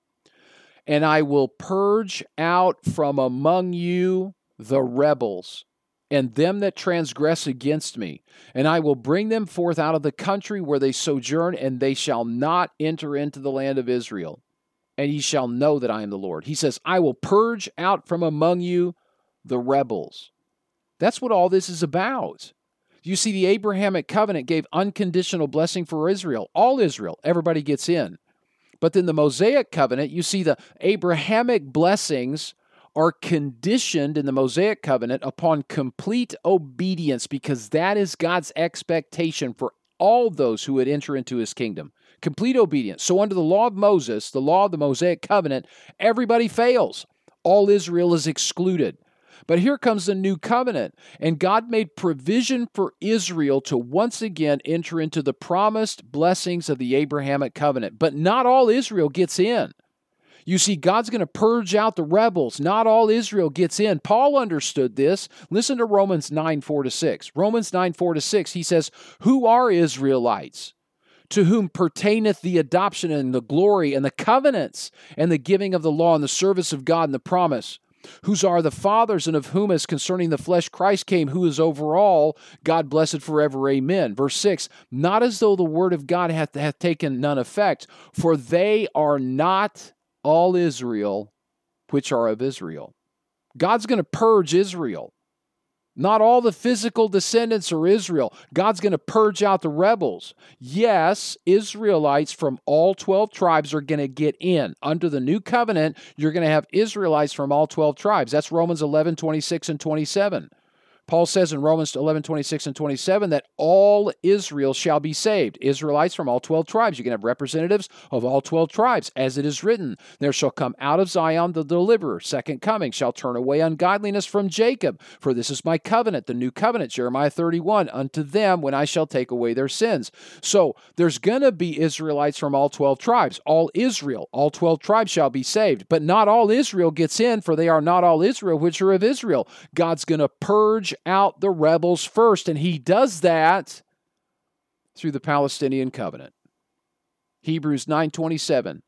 "And I will purge out from among you the rebels, and them that transgress against me, and I will bring them forth out of the country where they sojourn, and they shall not enter into the land of Israel. And ye shall know that I am the Lord." He says, "I will purge out from among you the rebels." That's what all this is about. You see, the Abrahamic covenant gave unconditional blessing for Israel, all Israel, everybody gets in. But then the Mosaic covenant, you see, the Abrahamic blessings are conditioned in the Mosaic covenant upon complete obedience, because that is God's expectation for all those who would enter into his kingdom. Complete obedience. So under the law of Moses, the law of the Mosaic covenant, everybody fails. All Israel is excluded. But here comes the new covenant, and God made provision for Israel to once again enter into the promised blessings of the Abrahamic covenant. But not all Israel gets in. You see, God's going to purge out the rebels. Not all Israel gets in. Paul understood this. Listen to Romans 9, 4-6. Romans 9, 4-6, he says, "Who are Israelites, to whom pertaineth the adoption and the glory and the covenants and the giving of the law and the service of God and the promise, whose are the fathers, and of whom as concerning the flesh Christ came, who is over all, God blessed forever. Amen." Verse 6, "Not as though the word of God hath taken none effect, for they are not all Israel, which are of Israel." God's going to purge Israel. Not all the physical descendants are Israel. God's going to purge out the rebels. Yes, Israelites from all 12 tribes are going to get in. Under the new covenant, you're going to have Israelites from all 12 tribes. That's Romans 11, 26 and 27. Paul says in Romans 11, 26 and 27 that all Israel shall be saved. Israelites from all 12 tribes. You can have representatives of all 12 tribes. As it is written, "There shall come out of Zion the deliverer, second coming, shall turn away ungodliness from Jacob. For this is my covenant," the new covenant, Jeremiah 31, "unto them when I shall take away their sins." So there's going to be Israelites from all 12 tribes. All Israel, all 12 tribes shall be saved. But not all Israel gets in, for they are not all Israel, which are of Israel. God's going to purge out the rebels first, and he does that through the Palestinian covenant. Hebrews 9:27,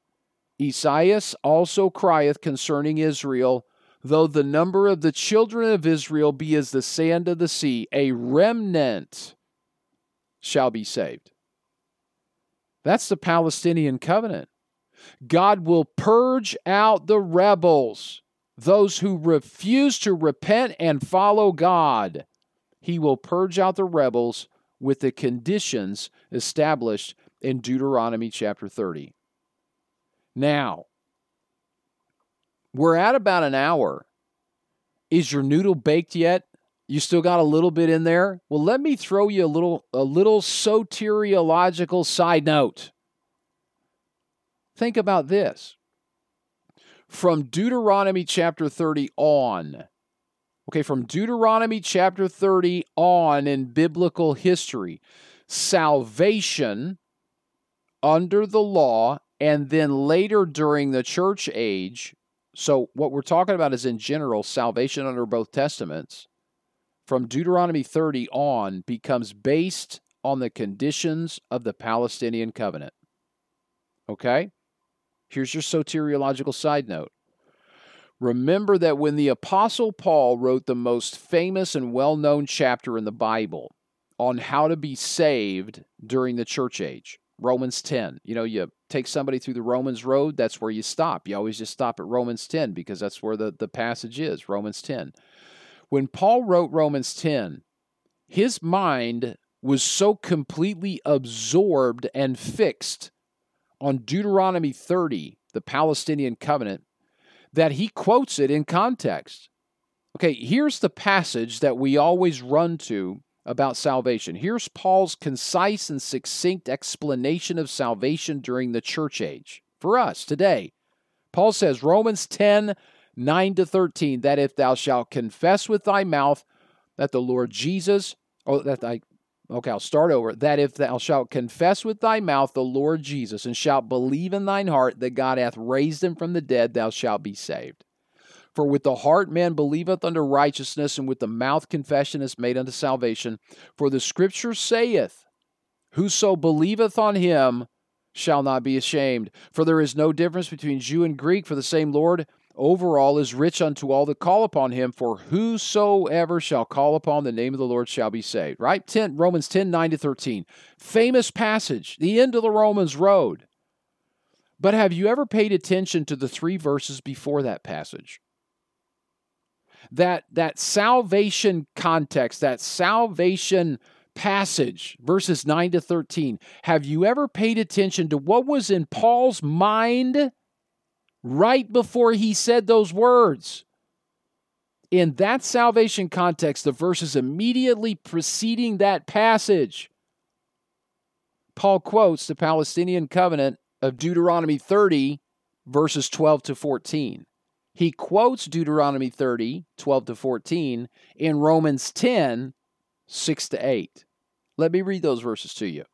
"Esaias also crieth concerning Israel, though the number of the children of Israel be as the sand of the sea, a remnant shall be saved. That's the Palestinian covenant. God will purge out the rebels, those who refuse to repent and follow God. He will purge out the rebels with the conditions established in Deuteronomy chapter 30. Now, we're at about an hour. Is your noodle baked yet? You still got a little bit in there? Well, let me throw you a little soteriological side note. Think about this. From Deuteronomy chapter 30 on, from Deuteronomy chapter 30 on in biblical history, salvation under the law and then later during the church age. So what we're talking about is in general salvation under both testaments. From Deuteronomy 30 on becomes based on the conditions of the Palestinian covenant. Okay? Here's your soteriological side note. Remember that when the Apostle Paul wrote the most famous and well-known chapter in the Bible on how to be saved during the church age, Romans 10. You know, you take somebody through the Romans road, that's where you stop. You always just stop at Romans 10 because that's where the passage is, Romans 10. When Paul wrote Romans 10, his mind was so completely absorbed and fixed on Deuteronomy 30, the Palestinian covenant, that he quotes it in context. Okay, here's the passage that we always run to about salvation. Here's Paul's concise and succinct explanation of salvation during the church age. For us today, Paul says, Romans 10, 9 to 13, that if thou shalt confess with thy mouth that the Lord Jesus, That if thou shalt confess with thy mouth the Lord Jesus, and shalt believe in thine heart that God hath raised him from the dead, thou shalt be saved. For with the heart man believeth unto righteousness, and with the mouth confession is made unto salvation. For the Scripture saith, whoso believeth on him shall not be ashamed. For there is no difference between Jew and Greek, for the same Lord over all is rich unto all that call upon him, for whosoever shall call upon the name of the Lord shall be saved. Right? Romans 10, 9 to 13. Famous passage, the end of the Romans road. But have you ever paid attention to the three verses before that passage? That salvation context, that salvation passage, verses 9 to 13, have you ever paid attention to what was in Paul's mind right before he said those words? In that salvation context, the verses immediately preceding that passage, Paul quotes the Palestinian covenant of Deuteronomy 30, verses 12 to 14. He quotes Deuteronomy 30, 12 to 14, in Romans 10, 6 to 8. Let me read those verses to you.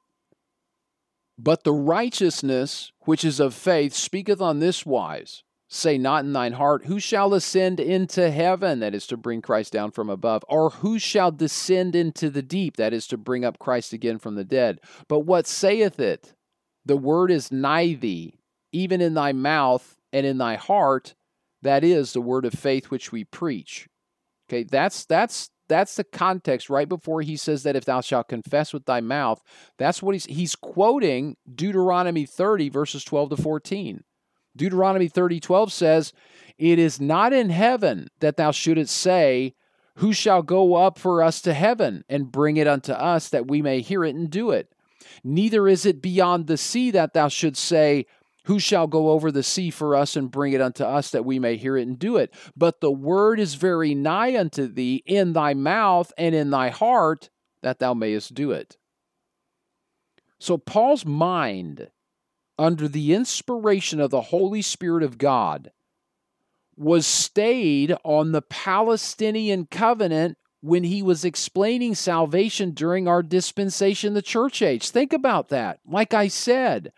But the righteousness which is of faith speaketh on this wise, say not in thine heart, who shall ascend into heaven, that is to bring Christ down from above, or who shall descend into the deep, that is to bring up Christ again from the dead. But what saith it? The word is nigh thee, even in thy mouth and in thy heart, that is the word of faith which we preach. Okay, that's the context right before he says that if thou shalt confess with thy mouth, that's what he's quoting Deuteronomy 30, verses 12 to 14. Deuteronomy 30, 12 says, it is not in heaven that thou shouldest say, who shall go up for us to heaven and bring it unto us that we may hear it and do it? Neither is it beyond the sea that thou shouldst say, who shall go over the sea for us and bring it unto us that we may hear it and do it? But the word is very nigh unto thee in thy mouth and in thy heart that thou mayest do it. So Paul's mind, under the inspiration of the Holy Spirit of God, was stayed on the Palestinian covenant when he was explaining salvation during our dispensation, the church age. Think about that. Like I said,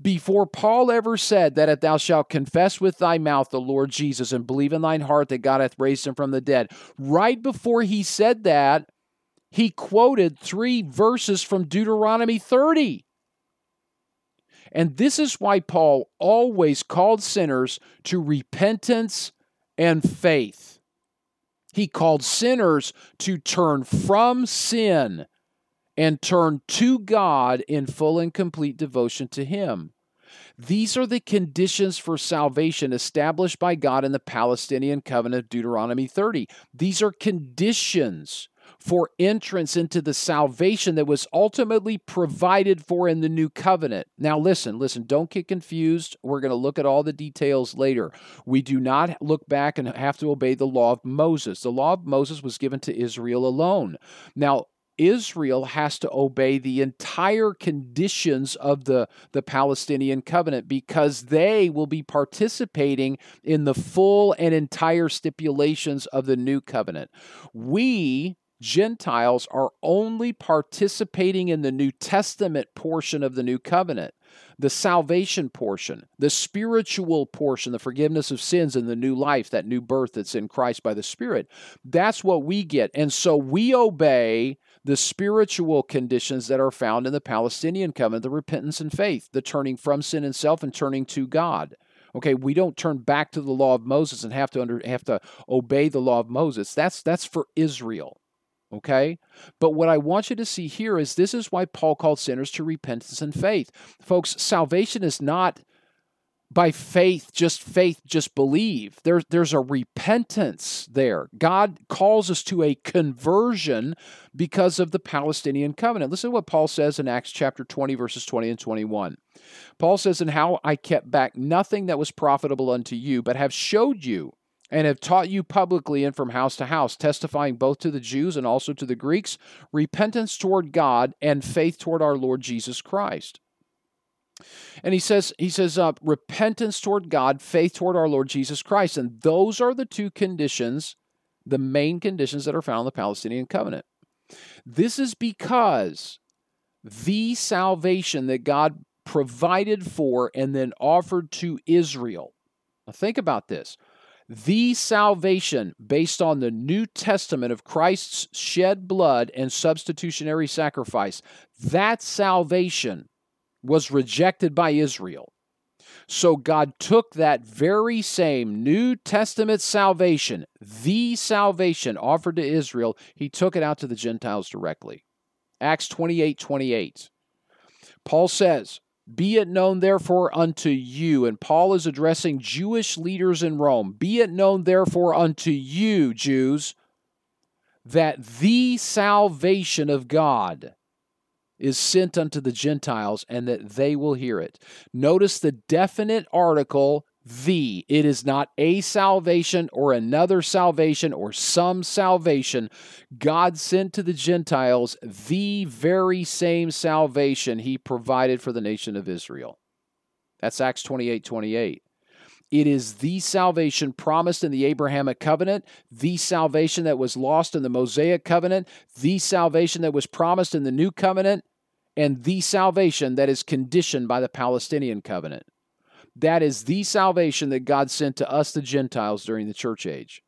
before Paul ever said that if thou shalt confess with thy mouth the Lord Jesus and believe in thine heart that God hath raised him from the dead, right before he said that, he quoted three verses from Deuteronomy 30. And this is why Paul always called sinners to repentance and faith. He called sinners to turn from sin and turn to God in full and complete devotion to Him. These are the conditions for salvation established by God in the Palestinian covenant of Deuteronomy 30. These are conditions for entrance into the salvation that was ultimately provided for in the new covenant. Now listen, don't get confused. We're going to look at all the details later. We do not look back and have to obey the law of Moses. The law of Moses was given to Israel alone. Now, Israel has to obey the entire conditions of the Palestinian covenant because they will be participating in the full and entire stipulations of the new covenant. We, Gentiles, are only participating in the New Testament portion of the new covenant, the salvation portion, the spiritual portion, the forgiveness of sins and the new life, that new birth that's in Christ by the Spirit. That's what we get. And so we obey the spiritual conditions that are found in the Palestinian covenant, the repentance and faith, the turning from sin and self and turning to God. Okay, we don't turn back to the law of Moses and have to obey the law of Moses. That's for Israel, okay? But what I want you to see here is this is why Paul called sinners to repentance and faith. Folks, salvation is not by faith, just believe. There's a repentance there. God calls us to a conversion because of the Palestinian covenant. Listen to what Paul says in Acts chapter 20, verses 20 and 21. Paul says, "And how I kept back nothing that was profitable unto you, but have showed you and have taught you publicly and from house to house, testifying both to the Jews and also to the Greeks, repentance toward God and faith toward our Lord Jesus Christ." And he says, repentance toward God, faith toward our Lord Jesus Christ. And those are the two conditions, the main conditions that are found in the Palestinian covenant. This is because the salvation that God provided for and then offered to Israel. Now think about this. The salvation based on the New Testament of Christ's shed blood and substitutionary sacrifice, that salvation was rejected by Israel. So God took that very same New Testament salvation, the salvation offered to Israel, He took it out to the Gentiles directly. Acts 28:28. Paul says, "Be it known therefore unto you," and Paul is addressing Jewish leaders in Rome, "Be it known therefore unto you, Jews, that the salvation of God is sent unto the Gentiles, and that they will hear it." Notice the definite article, the. It is not a salvation or another salvation or some salvation. God sent to the Gentiles the very same salvation He provided for the nation of Israel. That's Acts 28:28. It is the salvation promised in the Abrahamic covenant, the salvation that was lost in the Mosaic covenant, the salvation that was promised in the new covenant, and the salvation that is conditioned by the Palestinian covenant. That is the salvation that God sent to us, the Gentiles, during the church age.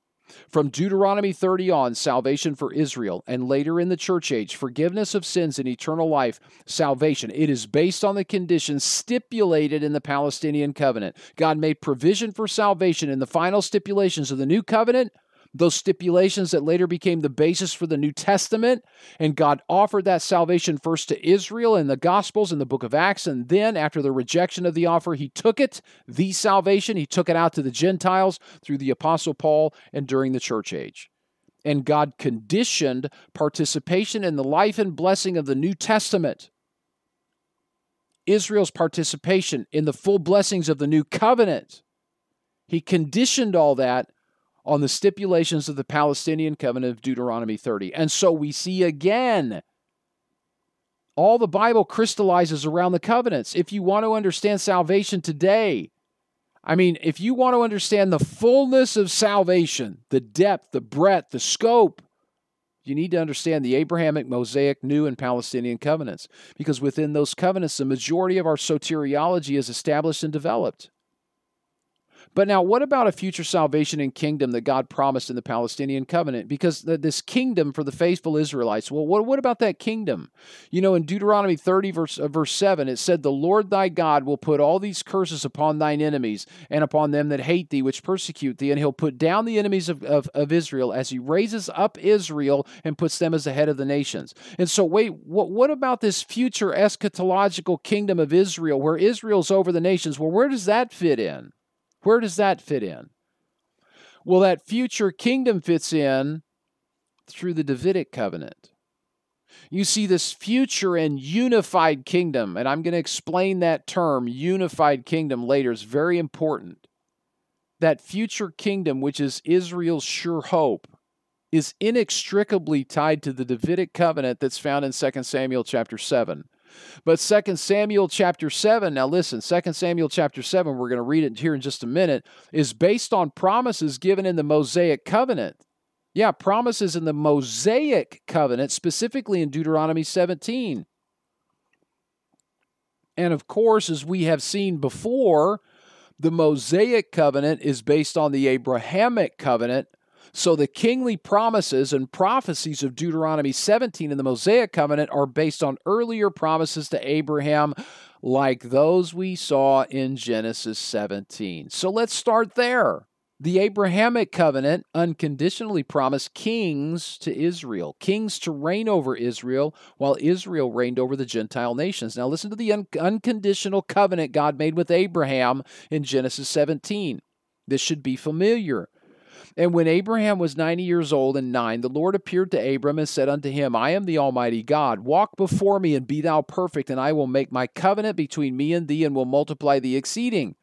From Deuteronomy 30 on, salvation for Israel, and later in the church age, forgiveness of sins and eternal life, salvation. It is based on the conditions stipulated in the Palestinian covenant. God made provision for salvation in the final stipulations of the new covenant, those stipulations that later became the basis for the New Testament, and God offered that salvation first to Israel in the Gospels and the book of Acts, and then after the rejection of the offer, He took it, the salvation, He took it out to the Gentiles through the Apostle Paul and during the church age. And God conditioned participation in the life and blessing of the New Testament, Israel's participation in the full blessings of the new covenant. He conditioned all that on the stipulations of the Palestinian covenant of Deuteronomy 30. And so we see again, all the Bible crystallizes around the covenants. If you want to understand salvation today, if you want to understand the fullness of salvation, the depth, the breadth, the scope, you need to understand the Abrahamic, Mosaic, New, and Palestinian covenants, because within those covenants, the majority of our soteriology is established and developed. But now, what about a future salvation and kingdom that God promised in the Palestinian covenant? Because this kingdom for the faithful Israelites, well, what about that kingdom? You know, in Deuteronomy 30, verse 7, it said, "The Lord thy God will put all these curses upon thine enemies and upon them that hate thee, which persecute thee, and he'll put down the enemies of Israel as he raises up Israel and puts them as the head of the nations." And so, wait, what about this future eschatological kingdom of Israel where Israel's over the nations? Well, where does that fit in? Where does that fit in? Well, that future kingdom fits in through the Davidic covenant. You see, this future and unified kingdom, and I'm going to explain that term, unified kingdom, later. It's very important. That future kingdom, which is Israel's sure hope, is inextricably tied to the Davidic covenant that's found in 2 Samuel chapter 7. But 2 Samuel chapter 7, now listen, 2 Samuel chapter 7, we're going to read it here in just a minute, is based on promises given in the Mosaic covenant. Yeah, promises in the Mosaic covenant, specifically in Deuteronomy 17. And of course, as we have seen before, the Mosaic covenant is based on the Abrahamic covenant. So the kingly promises and prophecies of Deuteronomy 17 in the Mosaic covenant are based on earlier promises to Abraham, like those we saw in Genesis 17. So let's start there. The Abrahamic covenant unconditionally promised kings to Israel, kings to reign over Israel, while Israel reigned over the Gentile nations. Now listen to the unconditional covenant God made with Abraham in Genesis 17. This should be familiar. "And when Abraham was 90 years old, the Lord appeared to Abram and said unto him, I am the Almighty God. Walk before me and be thou perfect, and I will make my covenant between me and thee, and will multiply thee exceedingly.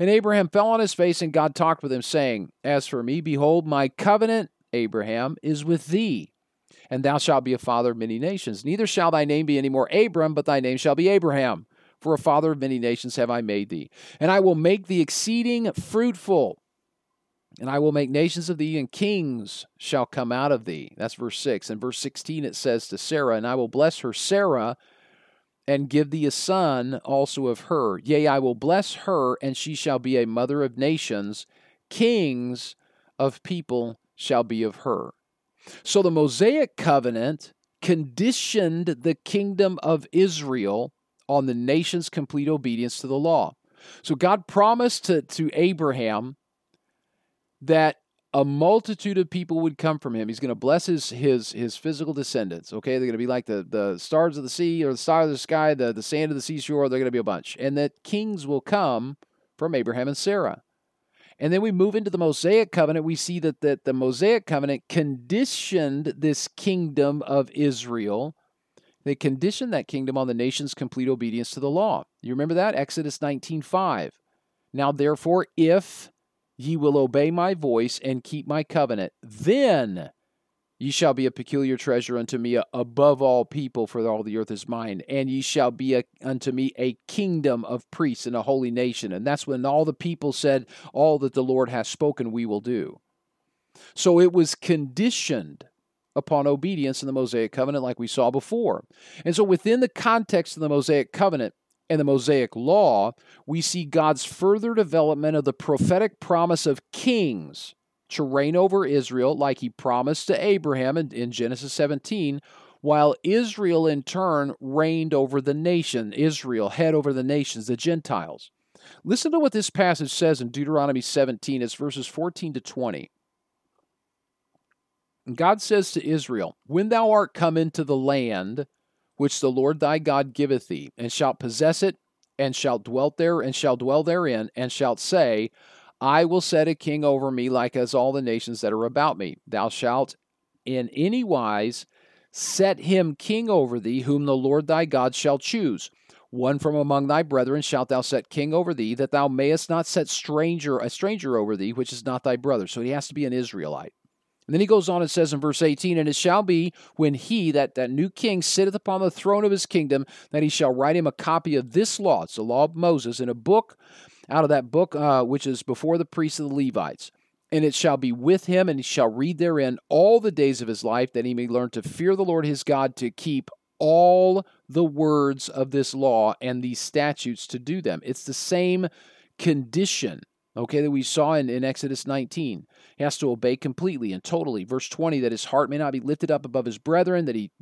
And Abraham fell on his face, and God talked with him, saying, As for me, behold, my covenant, Abraham, is with thee, and thou shalt be a father of many nations. Neither shall thy name be any more Abram, but thy name shall be Abraham. For a father of many nations have I made thee, and I will make thee exceeding fruitful. And I will make nations of thee, and kings shall come out of thee." That's verse 6. In verse 16 it says to Sarah, "And I will bless her, Sarah, and give thee a son also of her. Yea, I will bless her, and she shall be a mother of nations. Kings of people shall be of her." So the Mosaic covenant conditioned the kingdom of Israel on the nation's complete obedience to the law. So God promised to Abraham that a multitude of people would come from him. He's going to bless his physical descendants, okay? They're going to be like the stars of the sea, or the stars of the sky, the sand of the seashore. They're going to be a bunch. And that kings will come from Abraham and Sarah. And then we move into the Mosaic covenant. We see that the Mosaic covenant conditioned this kingdom of Israel. They conditioned that kingdom on the nation's complete obedience to the law. You remember that? Exodus 19:5. "Now therefore, if ye will obey my voice and keep my covenant, then ye shall be a peculiar treasure unto me above all people, for all the earth is mine. And ye shall be unto me a kingdom of priests and a holy nation." And that's when all the people said, "All that the Lord hath spoken we will do." So it was conditioned upon obedience in the Mosaic covenant, like we saw before. And so within the context of the Mosaic covenant and the Mosaic Law, we see God's further development of the prophetic promise of kings to reign over Israel, like he promised to Abraham in Genesis 17, while Israel in turn reigned over the nation. Israel head over the nations, the Gentiles. Listen to what this passage says in Deuteronomy 17. It's verses 14 to 20. And God says to Israel, "When thou art come into the land which the Lord thy God giveth thee, and shalt possess it, and shalt dwell there, and shalt dwell therein, and shalt say, I will set a king over me, like as all the nations that are about me. Thou shalt in any wise set him king over thee, whom the Lord thy God shall choose. One from among thy brethren shalt thou set king over thee, that thou mayest not set a stranger over thee, which is not thy brother." So he has to be an Israelite. And then he goes on and says in verse 18, "And it shall be when he, that new king, sitteth upon the throne of his kingdom, that he shall write him a copy of this law," it's the law of Moses, "in a book, out of that book which is before the priests of the Levites. And it shall be with him, and he shall read therein all the days of his life, that he may learn to fear the Lord his God, to keep all the words of this law and these statutes, to do them." It's the same condition okay, that we saw in Exodus 19. He has to obey completely and totally. Verse 20, that his heart may not be lifted up above his brethren, that he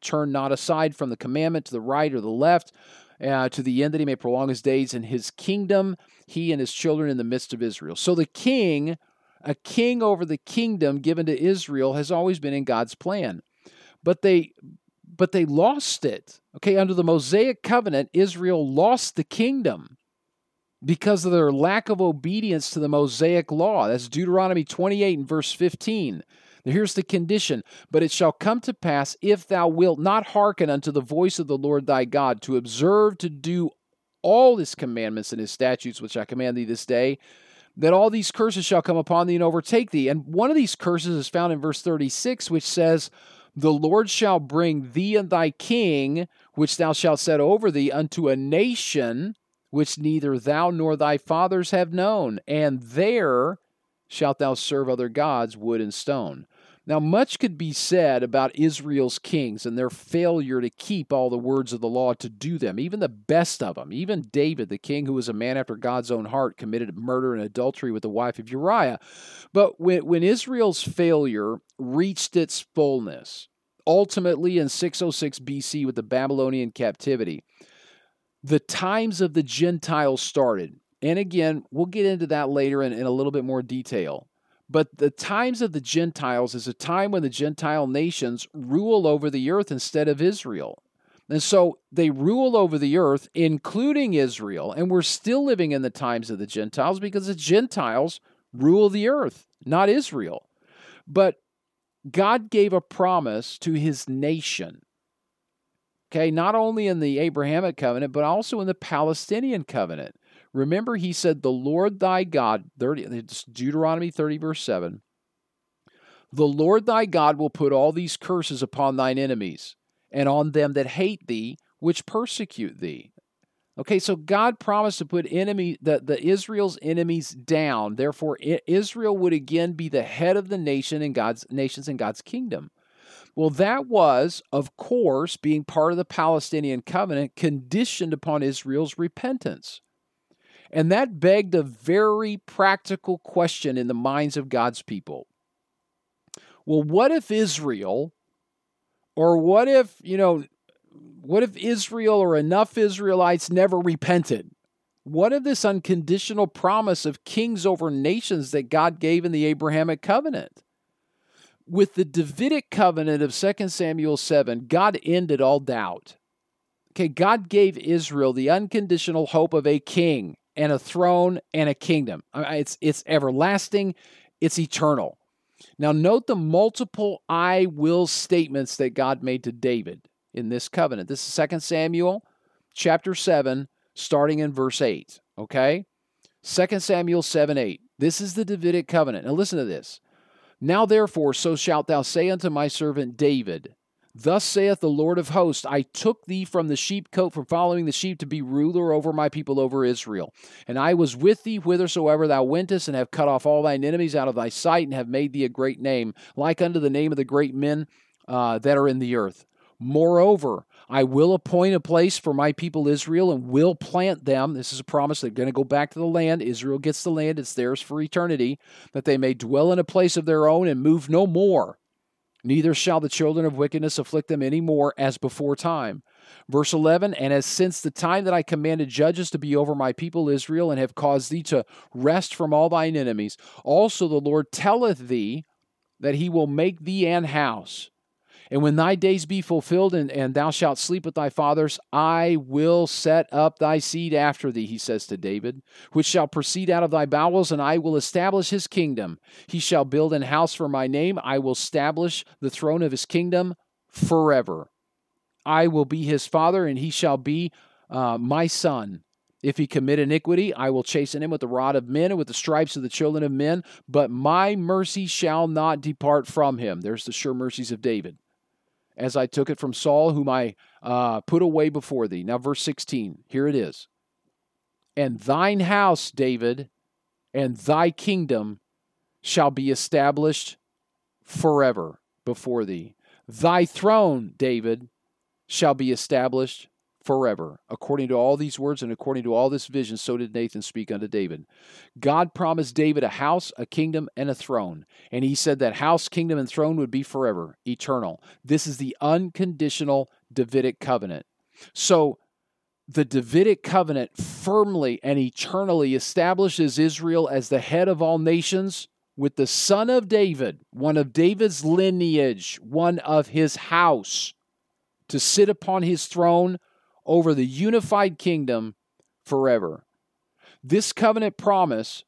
turn not aside from the commandment to the right or the left, to the end that he may prolong his days in his kingdom, he and his children in the midst of Israel. So the king, a king over the kingdom given to Israel, has always been in God's plan. But they lost it. Okay, under the Mosaic covenant, Israel lost the kingdom because of their lack of obedience to the Mosaic law. That's Deuteronomy 28 and verse 15. Now here's the condition. But it shall come to pass, if thou wilt not hearken unto the voice of the Lord thy God, to observe to do all his commandments and his statutes, which I command thee this day, that all these curses shall come upon thee and overtake thee. And one of these curses is found in verse 36, which says, the Lord shall bring thee and thy king, which thou shalt set over thee, unto a nation which neither thou nor thy fathers have known, and there shalt thou serve other gods, wood and stone. Now, much could be said about Israel's kings and their failure to keep all the words of the law, to do them, even the best of them. Even David, the king who was a man after God's own heart, committed murder and adultery with the wife of Uriah. But when Israel's failure reached its fullness, ultimately in 606 BC with the Babylonian captivity, the times of the Gentiles started. And again, we'll get into that later in a little bit more detail. But the times of the Gentiles is a time when the Gentile nations rule over the earth instead of Israel. And so they rule over the earth, including Israel, and we're still living in the times of the Gentiles because the Gentiles rule the earth, not Israel. But God gave a promise to his nation, okay, not only in the Abrahamic covenant, but also in the Palestinian covenant. Remember, he said, the Lord thy God, Deuteronomy 30, verse 7, the Lord thy God will put all these curses upon thine enemies, and on them that hate thee, which persecute thee. Okay, so God promised to put the Israel's enemies down. Therefore, Israel would again be the head of the nation and nations in God's kingdom. Well, that was, of course, being part of the Palestinian covenant, conditioned upon Israel's repentance. And that begged a very practical question in the minds of God's people. Well, what if Israel, or what if Israel or enough Israelites never repented? What of this unconditional promise of kings over nations that God gave in the Abrahamic covenant? With the Davidic covenant of 2 Samuel 7, God ended all doubt. Okay, God gave Israel the unconditional hope of a king, and a throne, and a kingdom. It's everlasting, it's eternal. Now note the multiple I will statements that God made to David in this covenant. This is 2 Samuel chapter 7, starting in verse 8, okay? 2 Samuel 7, 8. This is the Davidic covenant. Now listen to this. Now therefore, so shalt thou say unto my servant David, thus saith the Lord of hosts, I took thee from the sheepcote, from following the sheep, to be ruler over my people, over Israel. And I was with thee whithersoever thou wentest, and have cut off all thine enemies out of thy sight, and have made thee a great name, like unto the name of the great men that are in the earth. Moreover, I will appoint a place for my people Israel, and will plant them. This is a promise. They're going to go back to the land. Israel gets the land. It's theirs for eternity, that they may dwell in a place of their own and move no more. Neither shall the children of wickedness afflict them any more as before time. Verse 11, and as since the time that I commanded judges to be over my people Israel, and have caused thee to rest from all thine enemies, also the Lord telleth thee that he will make thee an house. And when thy days be fulfilled, and thou shalt sleep with thy fathers, I will set up thy seed after thee, he says to David, which shall proceed out of thy bowels, and I will establish his kingdom. He shall build an house for my name. I will establish the throne of his kingdom forever. I will be his father, and he shall be my son. If he commit iniquity, I will chasten him with the rod of men and with the stripes of the children of men, but my mercy shall not depart from him. There's the sure mercies of David, as I took it from Saul, whom I put away before thee. Now, verse 16, here it is. And thine house, David, and thy kingdom shall be established forever before thee. Thy throne, David, shall be established forever, according to all these words and according to all this vision, so did Nathan speak unto David. God promised David a house, a kingdom, and a throne. And he said that house, kingdom, and throne would be forever, eternal. This is the unconditional Davidic covenant. So the Davidic covenant firmly and eternally establishes Israel as the head of all nations, with the son of David, one of David's lineage, one of his house, to sit upon his throne over the unified kingdom forever. This covenant promise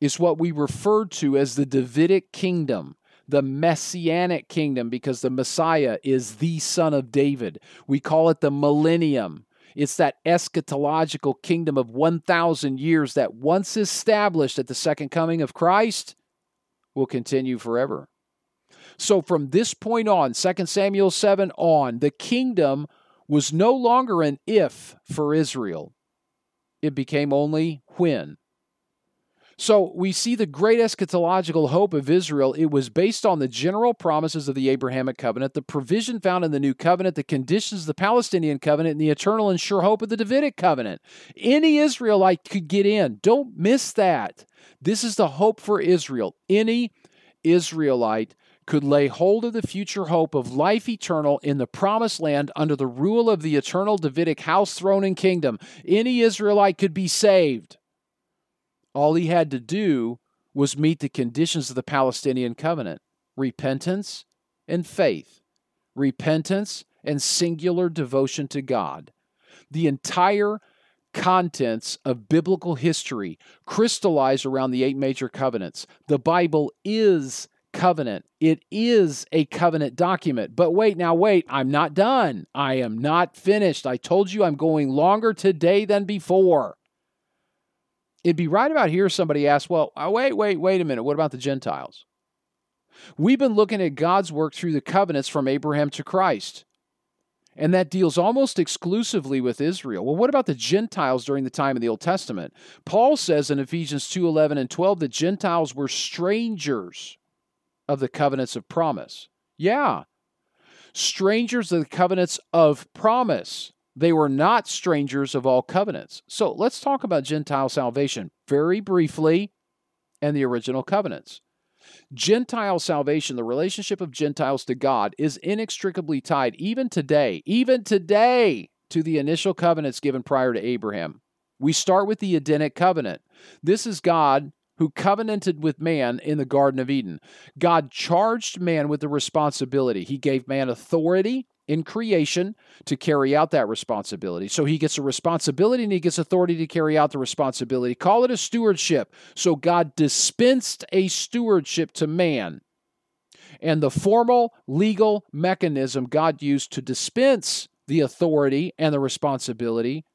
is what we refer to as the Davidic kingdom, the Messianic kingdom, because the Messiah is the son of David. We call it the millennium. It's that eschatological kingdom of 1,000 years that, once established at the second coming of Christ, will continue forever. So from this point on, 2 Samuel 7 on, the kingdom was no longer an if for Israel. It became only when. So we see the great eschatological hope of Israel. It was based on the general promises of the Abrahamic covenant, the provision found in the new covenant, the conditions of the Palestinian covenant, and the eternal and sure hope of the Davidic covenant. Any Israelite could get in. Don't miss that. This is the hope for Israel. Any Israelite could lay hold of the future hope of life eternal in the promised land under the rule of the eternal Davidic house, throne, and kingdom. Any Israelite could be saved. All he had to do was meet the conditions of the Palestinian covenant: repentance and faith, repentance and singular devotion to God. The entire contents of biblical history crystallize around the 8 major covenants. The Bible is covenant. It is a covenant document. But wait, now wait, I'm not done. I am not finished. I told you I'm going longer today than before. It'd be right about here somebody asked, well, wait a minute, what about the Gentiles? We've been looking at God's work through the covenants from Abraham to Christ, and that deals almost exclusively with Israel. Well, what about the Gentiles during the time of the Old Testament? Paul says in Ephesians 2:11 and 12 that Gentiles were strangers of the covenants of promise. Yeah, strangers of the covenants of promise. They were not strangers of all covenants. So let's talk about Gentile salvation very briefly and the original covenants. Gentile salvation, the relationship of Gentiles to God, is inextricably tied even today, to the initial covenants given prior to Abraham. We start with the Edenic covenant. This is God who covenanted with man in the Garden of Eden. God charged man with the responsibility. He gave man authority in creation to carry out that responsibility. So he gets a responsibility and he gets authority to carry out the responsibility. Call it a stewardship. So God dispensed a stewardship to man. And the formal legal mechanism God used to dispense the authority and the responsibility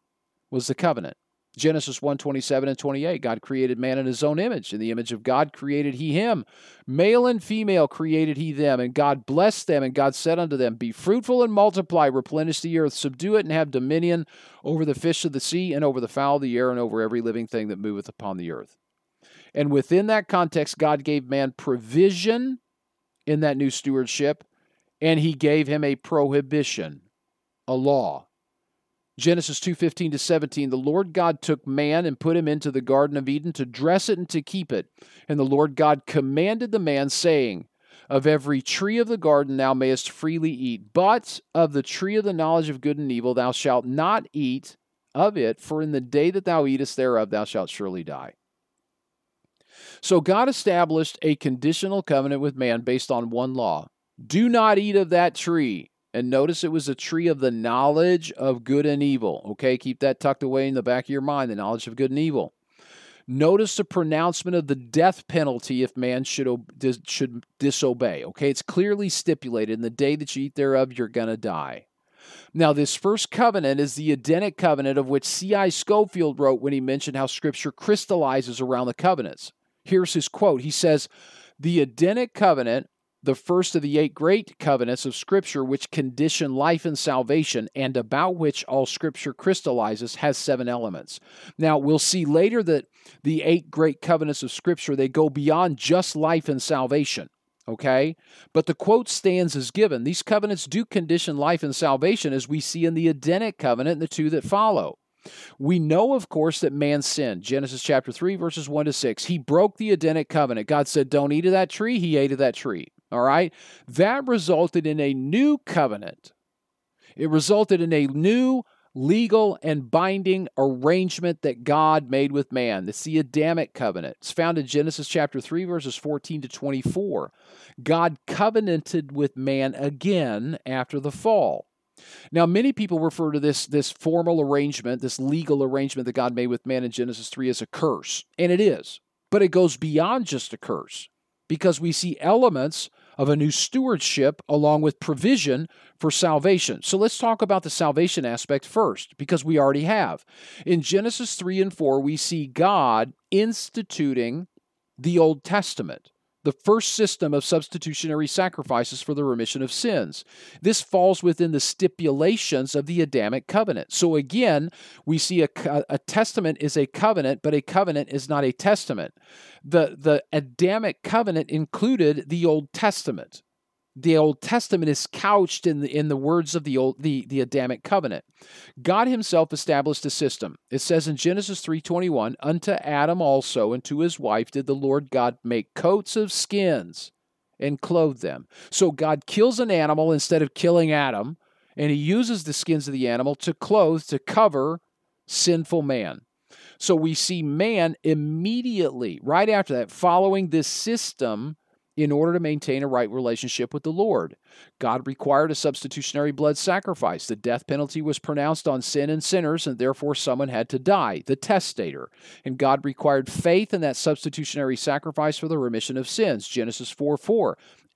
was the covenant. Genesis 1:27 and 28, God created man in his own image. In the image of God created he him. Male and female created he them, and God blessed them, and God said unto them, be fruitful and multiply, replenish the earth, subdue it, and have dominion over the fish of the sea, and over the fowl of the air, and over every living thing that moveth upon the earth. And within that context, God gave man provision in that new stewardship, and he gave him a prohibition, a law. Genesis 2:15 to 17, the Lord God took man and put him into the Garden of Eden to dress it and to keep it. And the Lord God commanded the man, saying, of every tree of the garden thou mayest freely eat, but of the tree of the knowledge of good and evil thou shalt not eat of it, for in the day that thou eatest thereof thou shalt surely die. So God established a conditional covenant with man based on one law: do not eat of that tree. And notice it was a tree of the knowledge of good and evil. Okay, keep that tucked away in the back of your mind, the knowledge of good and evil. Notice the pronouncement of the death penalty if man should disobey. Okay, it's clearly stipulated, in the day that you eat thereof, you're going to die. Now, this first covenant is the Edenic covenant, of which C.I. Scofield wrote when he mentioned how Scripture crystallizes around the covenants. Here's his quote. He says, the Edenic covenant, the first of the 8 great covenants of Scripture, which condition life and salvation, and about which all Scripture crystallizes, has 7 elements. Now, we'll see later that the 8 great covenants of Scripture, they go beyond just life and salvation. Okay? But the quote stands as given. These covenants do condition life and salvation, as we see in the Edenic covenant and the two that follow. We know, of course, that man sinned. Genesis chapter 3, verses 1 to 6. He broke the Edenic covenant. God said, don't eat of that tree. He ate of that tree. All right? That resulted in a new covenant. It resulted in a new legal and binding arrangement that God made with man. It's the Adamic covenant. It's found in Genesis chapter 3, verses 14 to 24. God covenanted with man again after the fall. Now, many people refer to this formal arrangement, this legal arrangement that God made with man in Genesis 3 as a curse, and it is. But it goes beyond just a curse, because we see elements of a new stewardship along with provision for salvation. So let's talk about the salvation aspect first, because we already have. In Genesis 3 and 4, we see God instituting the Old Testament, the first system of substitutionary sacrifices for the remission of sins. This falls within the stipulations of the Adamic covenant. So again, we see a testament is a covenant, but a covenant is not a testament. The Adamic covenant included the Old Testament. The Old Testament is couched in the words of the Adamic covenant. God himself established a system. It says in Genesis 3:21, unto Adam also and to his wife did the Lord God make coats of skins and clothe them. So God kills an animal instead of killing Adam, and he uses the skins of the animal to clothe, to cover sinful man. So we see man immediately, right after that, following this system, in order to maintain a right relationship with the Lord. God required a substitutionary blood sacrifice. The death penalty was pronounced on sin and sinners, and therefore someone had to die, the testator. And God required faith in that substitutionary sacrifice for the remission of sins. Genesis 4:4.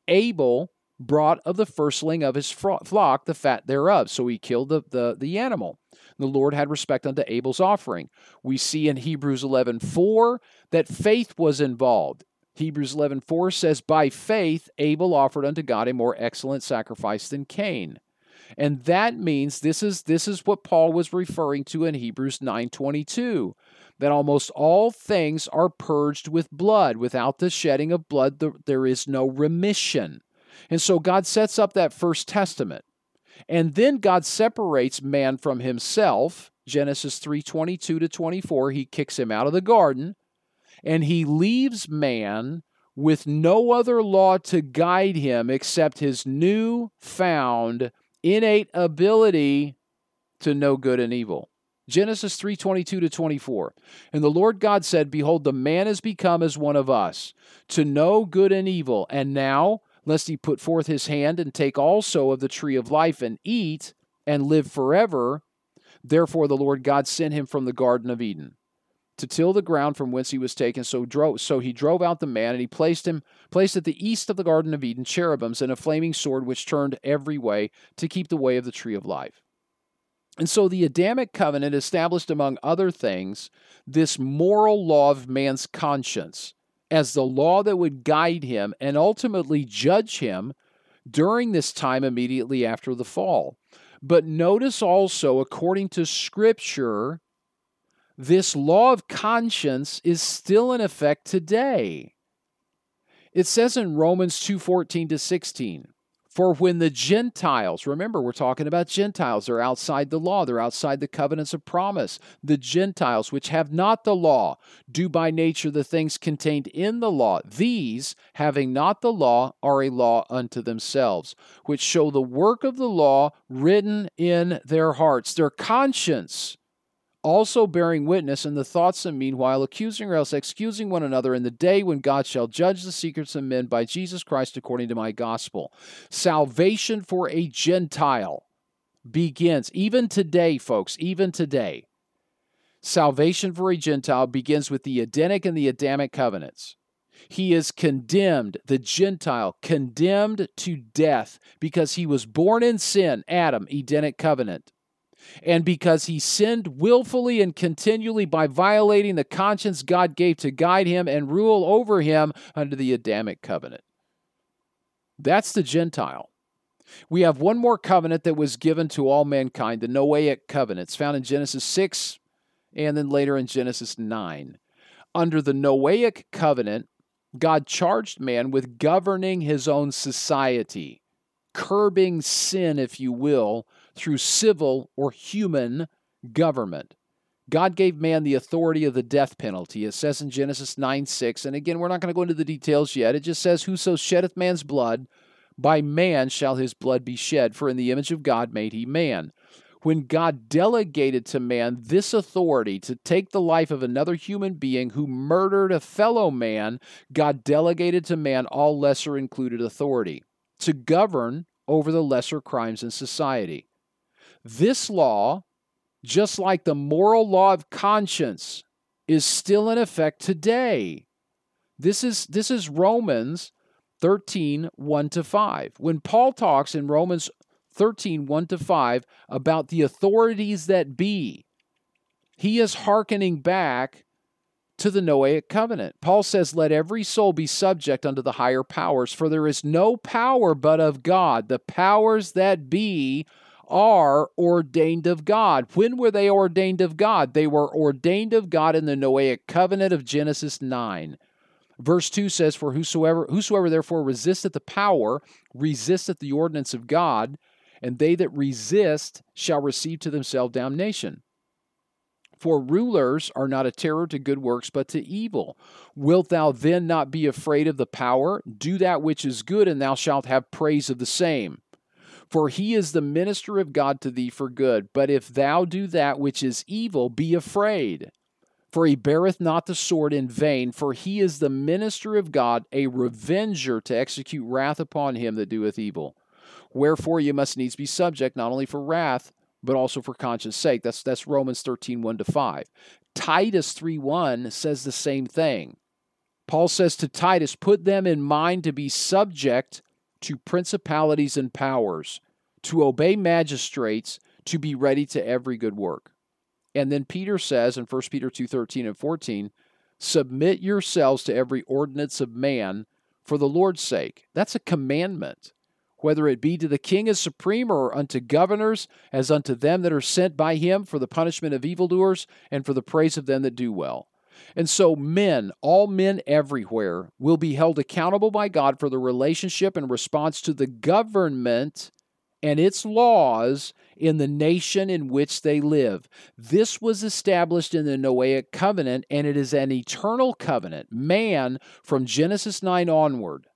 Abel brought of the firstling of his flock the fat thereof. So he killed the animal. The Lord had respect unto Abel's offering. We see in Hebrews 11:4 that faith was involved. Hebrews 11:4 says, by faith Abel offered unto God a more excellent sacrifice than Cain. And that means this is what Paul was referring to in Hebrews 9:22, that almost all things are purged with blood. Without the shedding of blood, there is no remission. And so God sets up that first testament. And then God separates man from himself. Genesis 3:22 to 24, he kicks him out of the garden. And he leaves man with no other law to guide him except his newfound innate ability to know good and evil. Genesis 3:22 to 24. And the Lord God said, behold, the man is become as one of us, to know good and evil. And now, lest he put forth his hand and take also of the tree of life and eat and live forever, therefore the Lord God sent him from the Garden of Eden to till the ground from whence he was taken. So he drove out the man, and he placed at the east of the Garden of Eden cherubims and a flaming sword which turned every way to keep the way of the tree of life. And so the Adamic covenant established, among other things, this moral law of man's conscience as the law that would guide him and ultimately judge him during this time immediately after the fall. But notice also, according to Scripture, this law of conscience is still in effect today. It says in Romans 2:14 to 16, for when the Gentiles, remember we're talking about Gentiles, they're outside the law, they're outside the covenants of promise. The Gentiles, which have not the law, do by nature the things contained in the law. These, having not the law, are a law unto themselves, which show the work of the law written in their hearts, their conscience, also bearing witness in the thoughts, and meanwhile accusing or else excusing one another in the day when God shall judge the secrets of men by Jesus Christ according to my gospel. Salvation for a Gentile begins, even today, folks, even today. Salvation for a Gentile begins with the Edenic and the Adamic covenants. He is condemned, the Gentile, condemned to death because he was born in sin, Adam, Edenic covenant. And because he sinned willfully and continually by violating the conscience God gave to guide him and rule over him under the Adamic covenant. That's the Gentile. We have one more covenant that was given to all mankind, the Noahic covenant. It's found in Genesis 6 and then later in Genesis 9. Under the Noahic covenant, God charged man with governing his own society, curbing sin, if you will, through civil or human government. God gave man the authority of the death penalty. It says in Genesis 9:6, and again, we're not going to go into the details yet. It just says, "Whoso sheddeth man's blood, by man shall his blood be shed, for in the image of God made he man." When God delegated to man this authority to take the life of another human being who murdered a fellow man, God delegated to man all lesser included authority to govern over the lesser crimes in society. This law, just like the moral law of conscience, is still in effect today. This is Romans 13:1-5. When Paul talks in Romans 13:1-5 about the authorities that be, he is hearkening back to the Noahic covenant. Paul says, "Let every soul be subject unto the higher powers, for there is no power but of God. The powers that be are ordained of God." When were they ordained of God? They were ordained of God in the Noahic covenant of Genesis 9. Verse 2 says, "For whosoever therefore resisteth the power, resisteth the ordinance of God, and they that resist shall receive to themselves damnation. For rulers are not a terror to good works, but to evil. Wilt thou then not be afraid of the power? Do that which is good, and thou shalt have praise of the same. For he is the minister of God to thee for good. But if thou do that which is evil, be afraid. For he beareth not the sword in vain, for he is the minister of God, a revenger to execute wrath upon him that doeth evil. Wherefore you must needs be subject, not only for wrath, but also for conscience sake." That's Romans 13:1-5. Titus 3:1 says the same thing. Paul says to Titus, "Put them in mind to be subject to principalities and powers, to obey magistrates, to be ready to every good work." And then Peter says in 1 Peter 2:13-14, "Submit yourselves to every ordinance of man for the Lord's sake." That's a commandment. "Whether it be to the king as supreme, or unto governors, as unto them that are sent by him, for the punishment of evildoers, and for the praise of them that do well." And so men, all men everywhere, will be held accountable by God for the relationship and response to the government and its laws in the nation in which they live. This was established in the Noahic covenant, and it is an eternal covenant. Man, from Genesis 9 onward,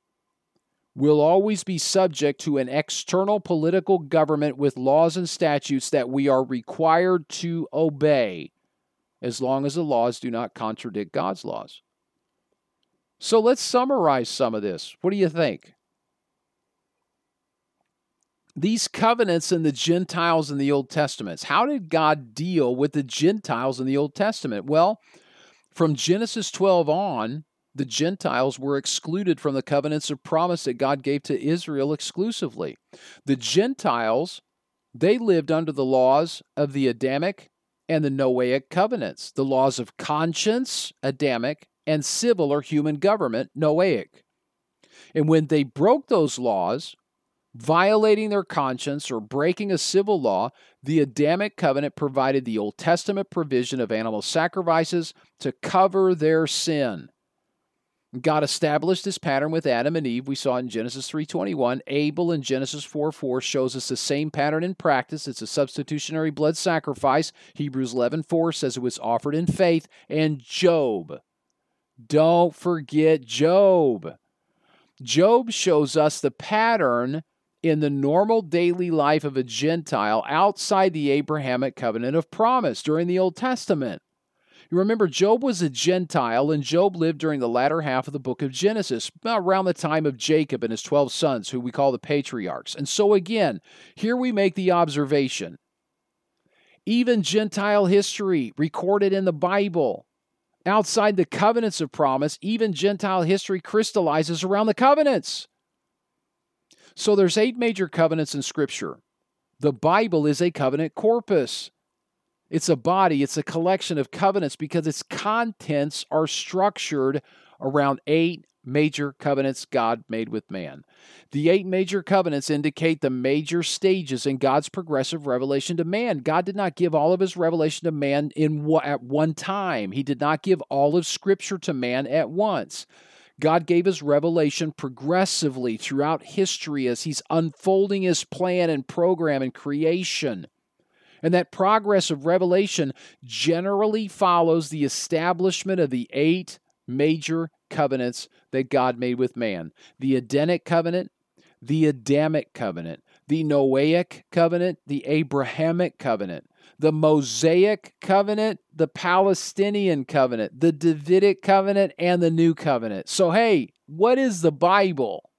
will always be subject to an external political government with laws and statutes that we are required to obey, as long as the laws do not contradict God's laws. So let's summarize some of this. What do you think? These covenants and the Gentiles in the Old Testament. How did God deal with the Gentiles in the Old Testament? Well, from Genesis 12 on, the Gentiles were excluded from the covenants of promise that God gave to Israel exclusively. The Gentiles, they lived under the laws of the Adamic and the Noahic covenants, the laws of conscience, Adamic, and civil or human government, Noahic. And when they broke those laws, violating their conscience or breaking a civil law, the Adamic covenant provided the Old Testament provision of animal sacrifices to cover their sin. God established this pattern with Adam and Eve. We saw in Genesis 3:21. Abel in Genesis 4:4 shows us the same pattern in practice. It's a substitutionary blood sacrifice. Hebrews 11:4 says it was offered in faith. And Job. Don't forget Job. Job shows us the pattern in the normal daily life of a Gentile outside the Abrahamic covenant of promise during the Old Testament. You remember, Job was a Gentile, and Job lived during the latter half of the book of Genesis, around the time of Jacob and his 12 sons, who we call the patriarchs. And so again, here we make the observation. Even Gentile history recorded in the Bible, outside the covenants of promise, even Gentile history crystallizes around the covenants. So there's 8 major covenants in Scripture. The Bible is a covenant corpus. It's a body, it's a collection of covenants, because its contents are structured around 8 major covenants God made with man. The 8 major covenants indicate the major stages in God's progressive revelation to man. God did not give all of his revelation to man at one time. He did not give all of Scripture to man at once. God gave his revelation progressively throughout history as he's unfolding his plan and program and creation. And that progress of revelation generally follows the establishment of the 8 major covenants that God made with man. The Edenic covenant, the Adamic covenant, the Noahic covenant, the Abrahamic covenant, the Mosaic covenant, the Palestinian covenant, the Davidic covenant, and the New Covenant. So hey, what is the Bible?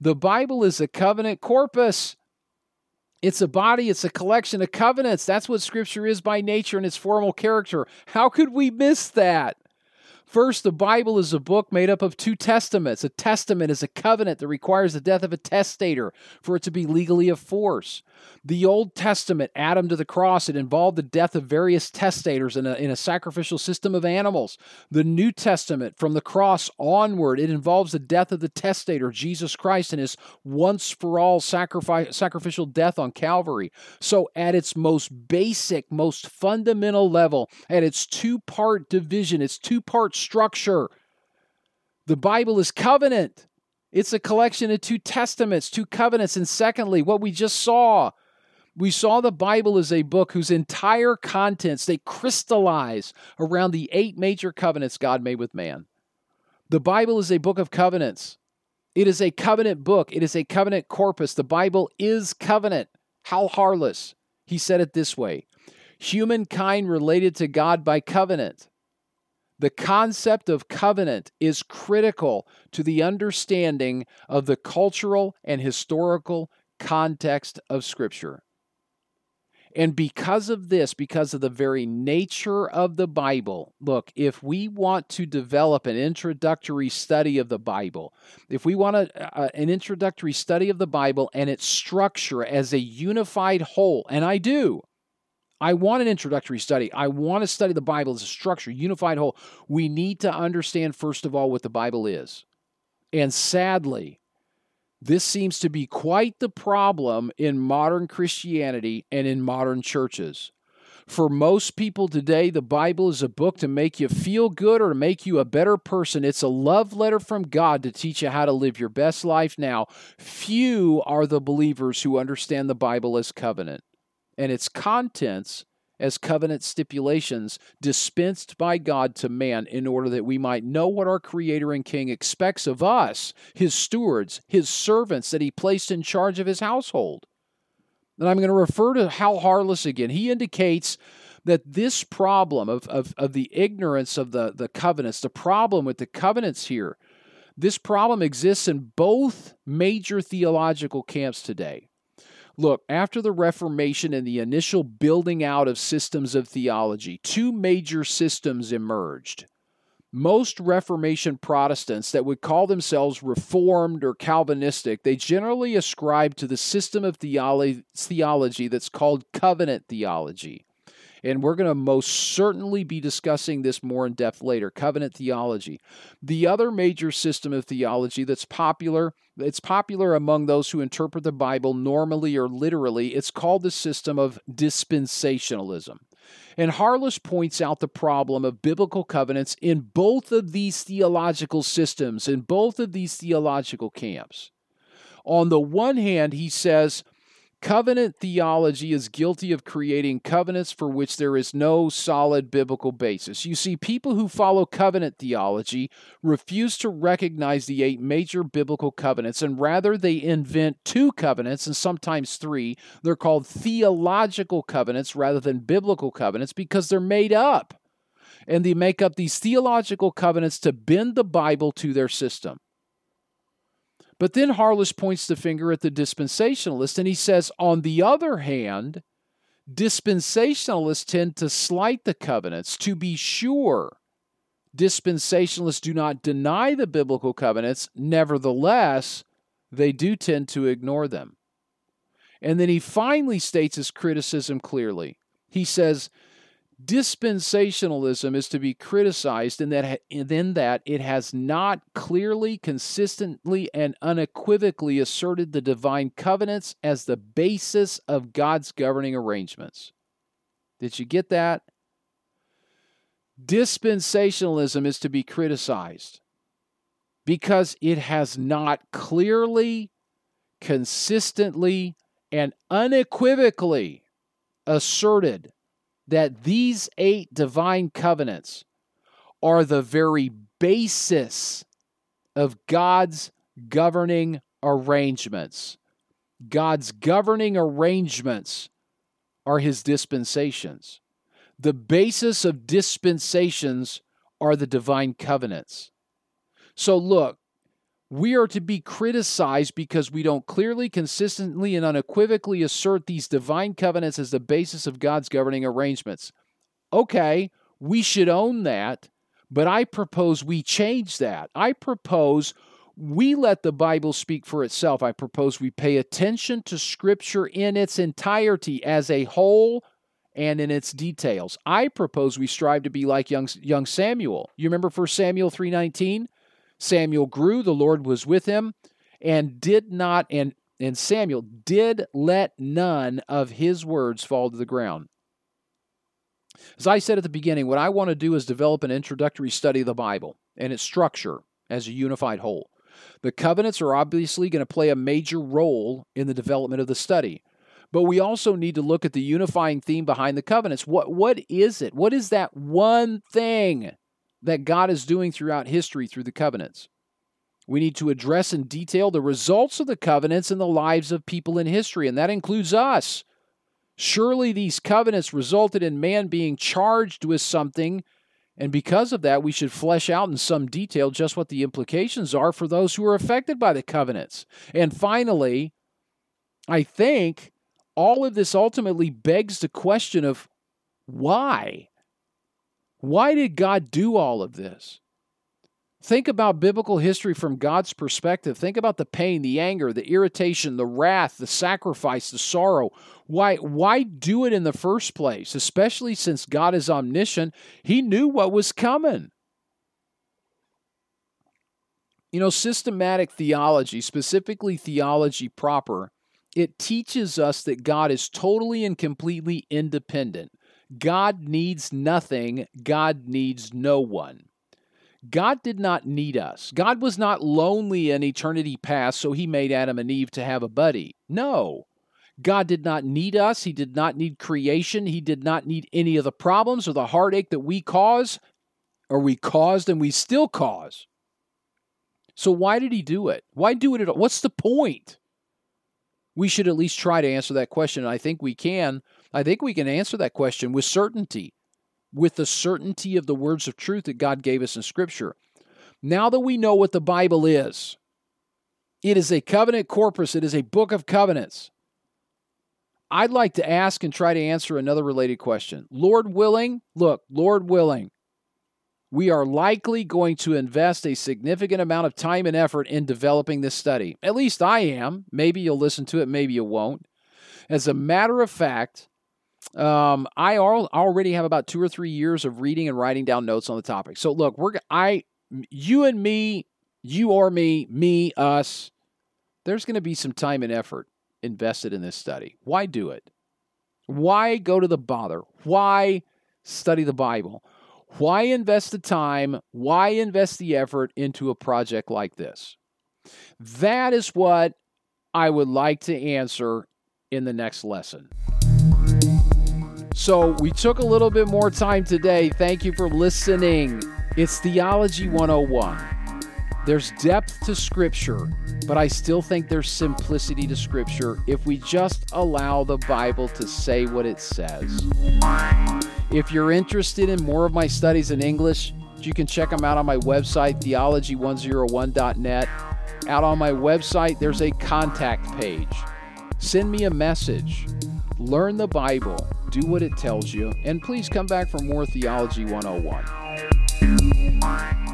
The Bible is a covenant corpus. It's a body, it's a collection of covenants. That's what Scripture is by nature and its formal character. How could we miss that? First, the Bible is a book made up of 2 testaments. A testament is a covenant that requires the death of a testator for it to be legally of force. The Old Testament, Adam to the cross, it involved the death of various testators in a sacrificial system of animals. The New Testament, from the cross onward, it involves the death of the testator, Jesus Christ, and his once-for-all sacrificial death on Calvary. So at its most basic, most fundamental level, at its 2-part division, its 2-part structure. The Bible is covenant. It's a collection of 2 testaments, 2 covenants. And secondly, what we saw the Bible as a book whose entire contents, they crystallize around the 8 major covenants God made with man. The Bible is a book of covenants. It is a covenant book. It is a covenant corpus. The Bible is covenant. Hal Harless, he said it this way, humankind related to God by covenant. The concept of covenant is critical to the understanding of the cultural and historical context of Scripture. And because of this, because of the very nature of the Bible, look, if we want to develop an introductory study of the Bible, if we want an introductory study of the Bible and its structure as a unified whole, and I do, I want an introductory study. I want to study the Bible as a structure, unified whole. We need to understand, first of all, what the Bible is. And sadly, this seems to be quite the problem in modern Christianity and in modern churches. For most people today, the Bible is a book to make you feel good or to make you a better person. It's a love letter from God to teach you how to live your best life now. Few are the believers who understand the Bible as covenant and its contents as covenant stipulations dispensed by God to man in order that we might know what our Creator and King expects of us, His stewards, His servants that He placed in charge of His household. And I'm going to refer to Hal Harless again. He indicates that this problem of the ignorance of the covenants, the problem with the covenants here, this problem exists in both major theological camps today. Look, after the Reformation and the initial building out of systems of theology, 2 major systems emerged. Most Reformation Protestants that would call themselves Reformed or Calvinistic, they generally ascribe to the system of theology that's called covenant theology. And we're going to most certainly be discussing this more in depth later, covenant theology. The other major system of theology that's popular, it's popular among those who interpret the Bible normally or literally, it's called the system of dispensationalism. And Harless points out the problem of biblical covenants in both of these theological systems, in both of these theological camps. On the one hand, he says, covenant theology is guilty of creating covenants for which there is no solid biblical basis. You see, people who follow covenant theology refuse to recognize the 8 major biblical covenants, and rather they invent 2 covenants, and sometimes 3. They're called theological covenants rather than biblical covenants because they're made up. And they make up these theological covenants to bend the Bible to their system. But then Harless points the finger at the dispensationalist, and he says, on the other hand, dispensationalists tend to slight the covenants. To be sure, dispensationalists do not deny the biblical covenants. Nevertheless, they do tend to ignore them. And then he finally states his criticism clearly. He says, dispensationalism is to be criticized in that it has not clearly, consistently, and unequivocally asserted the divine covenants as the basis of God's governing arrangements. Did you get that? Dispensationalism is to be criticized because it has not clearly, consistently, and unequivocally asserted that these 8 divine covenants are the very basis of God's governing arrangements. God's governing arrangements are his dispensations. The basis of dispensations are the divine covenants. So look, we are to be criticized because we don't clearly, consistently, and unequivocally assert these divine covenants as the basis of God's governing arrangements. Okay, we should own that, but I propose we change that. I propose we let the Bible speak for itself. I propose we pay attention to Scripture in its entirety as a whole and in its details. I propose we strive to be like young Samuel. You remember 1 Samuel 3:19? Samuel grew, the Lord was with him, and Samuel did let none of his words fall to the ground. As I said at the beginning, what I want to do is develop an introductory study of the Bible and its structure as a unified whole. The covenants are obviously going to play a major role in the development of the study. But we also need to look at the unifying theme behind the covenants. What is it? What is that one thing that God is doing throughout history through the covenants? We need to address in detail the results of the covenants in the lives of people in history, and that includes us. Surely these covenants resulted in man being charged with something, and because of that, we should flesh out in some detail just what the implications are for those who are affected by the covenants. And finally, I think all of this ultimately begs the question of why? Why did God do all of this? Think about biblical history from God's perspective. Think about the pain, the anger, the irritation, the wrath, the sacrifice, the sorrow. Why do it in the first place? Especially since God is omniscient, He knew what was coming. You know, systematic theology, specifically theology proper, it teaches us that God is totally and completely independent. God needs nothing. God needs no one. God did not need us. God was not lonely in eternity past, so He made Adam and Eve to have a buddy. No. God did not need us. He did not need creation. He did not need any of the problems or the heartache that we caused and we still cause. So why did He do it? Why do it at all? What's the point? We should at least try to answer that question, and I think we can. I think we can answer that question with certainty, with the certainty of the words of truth that God gave us in Scripture. Now that we know what the Bible is, it is a covenant corpus, it is a book of covenants. I'd like to ask and try to answer another related question. Lord willing, we are likely going to invest a significant amount of time and effort in developing this study. At least I am. Maybe you'll listen to it, maybe you won't. As a matter of fact, I already have about 2 or 3 years of reading and writing down notes on the topic. So look, you and me, you or me, me, us, there's going to be some time and effort invested in this study. Why do it? Why go to the bother? Why study the Bible? Why invest the time? Why invest the effort into a project like this? That is what I would like to answer in the next lesson. So we took a little bit more time today. Thank you for listening. It's Theology 101. There's depth to Scripture, but I still think there's simplicity to Scripture if we just allow the Bible to say what it says. If you're interested in more of my studies in English, you can check them out on my website, theology101.net. Out on my website, there's a contact page. Send me a message. Learn the Bible. Do what it tells you, and please come back for more Theology 101.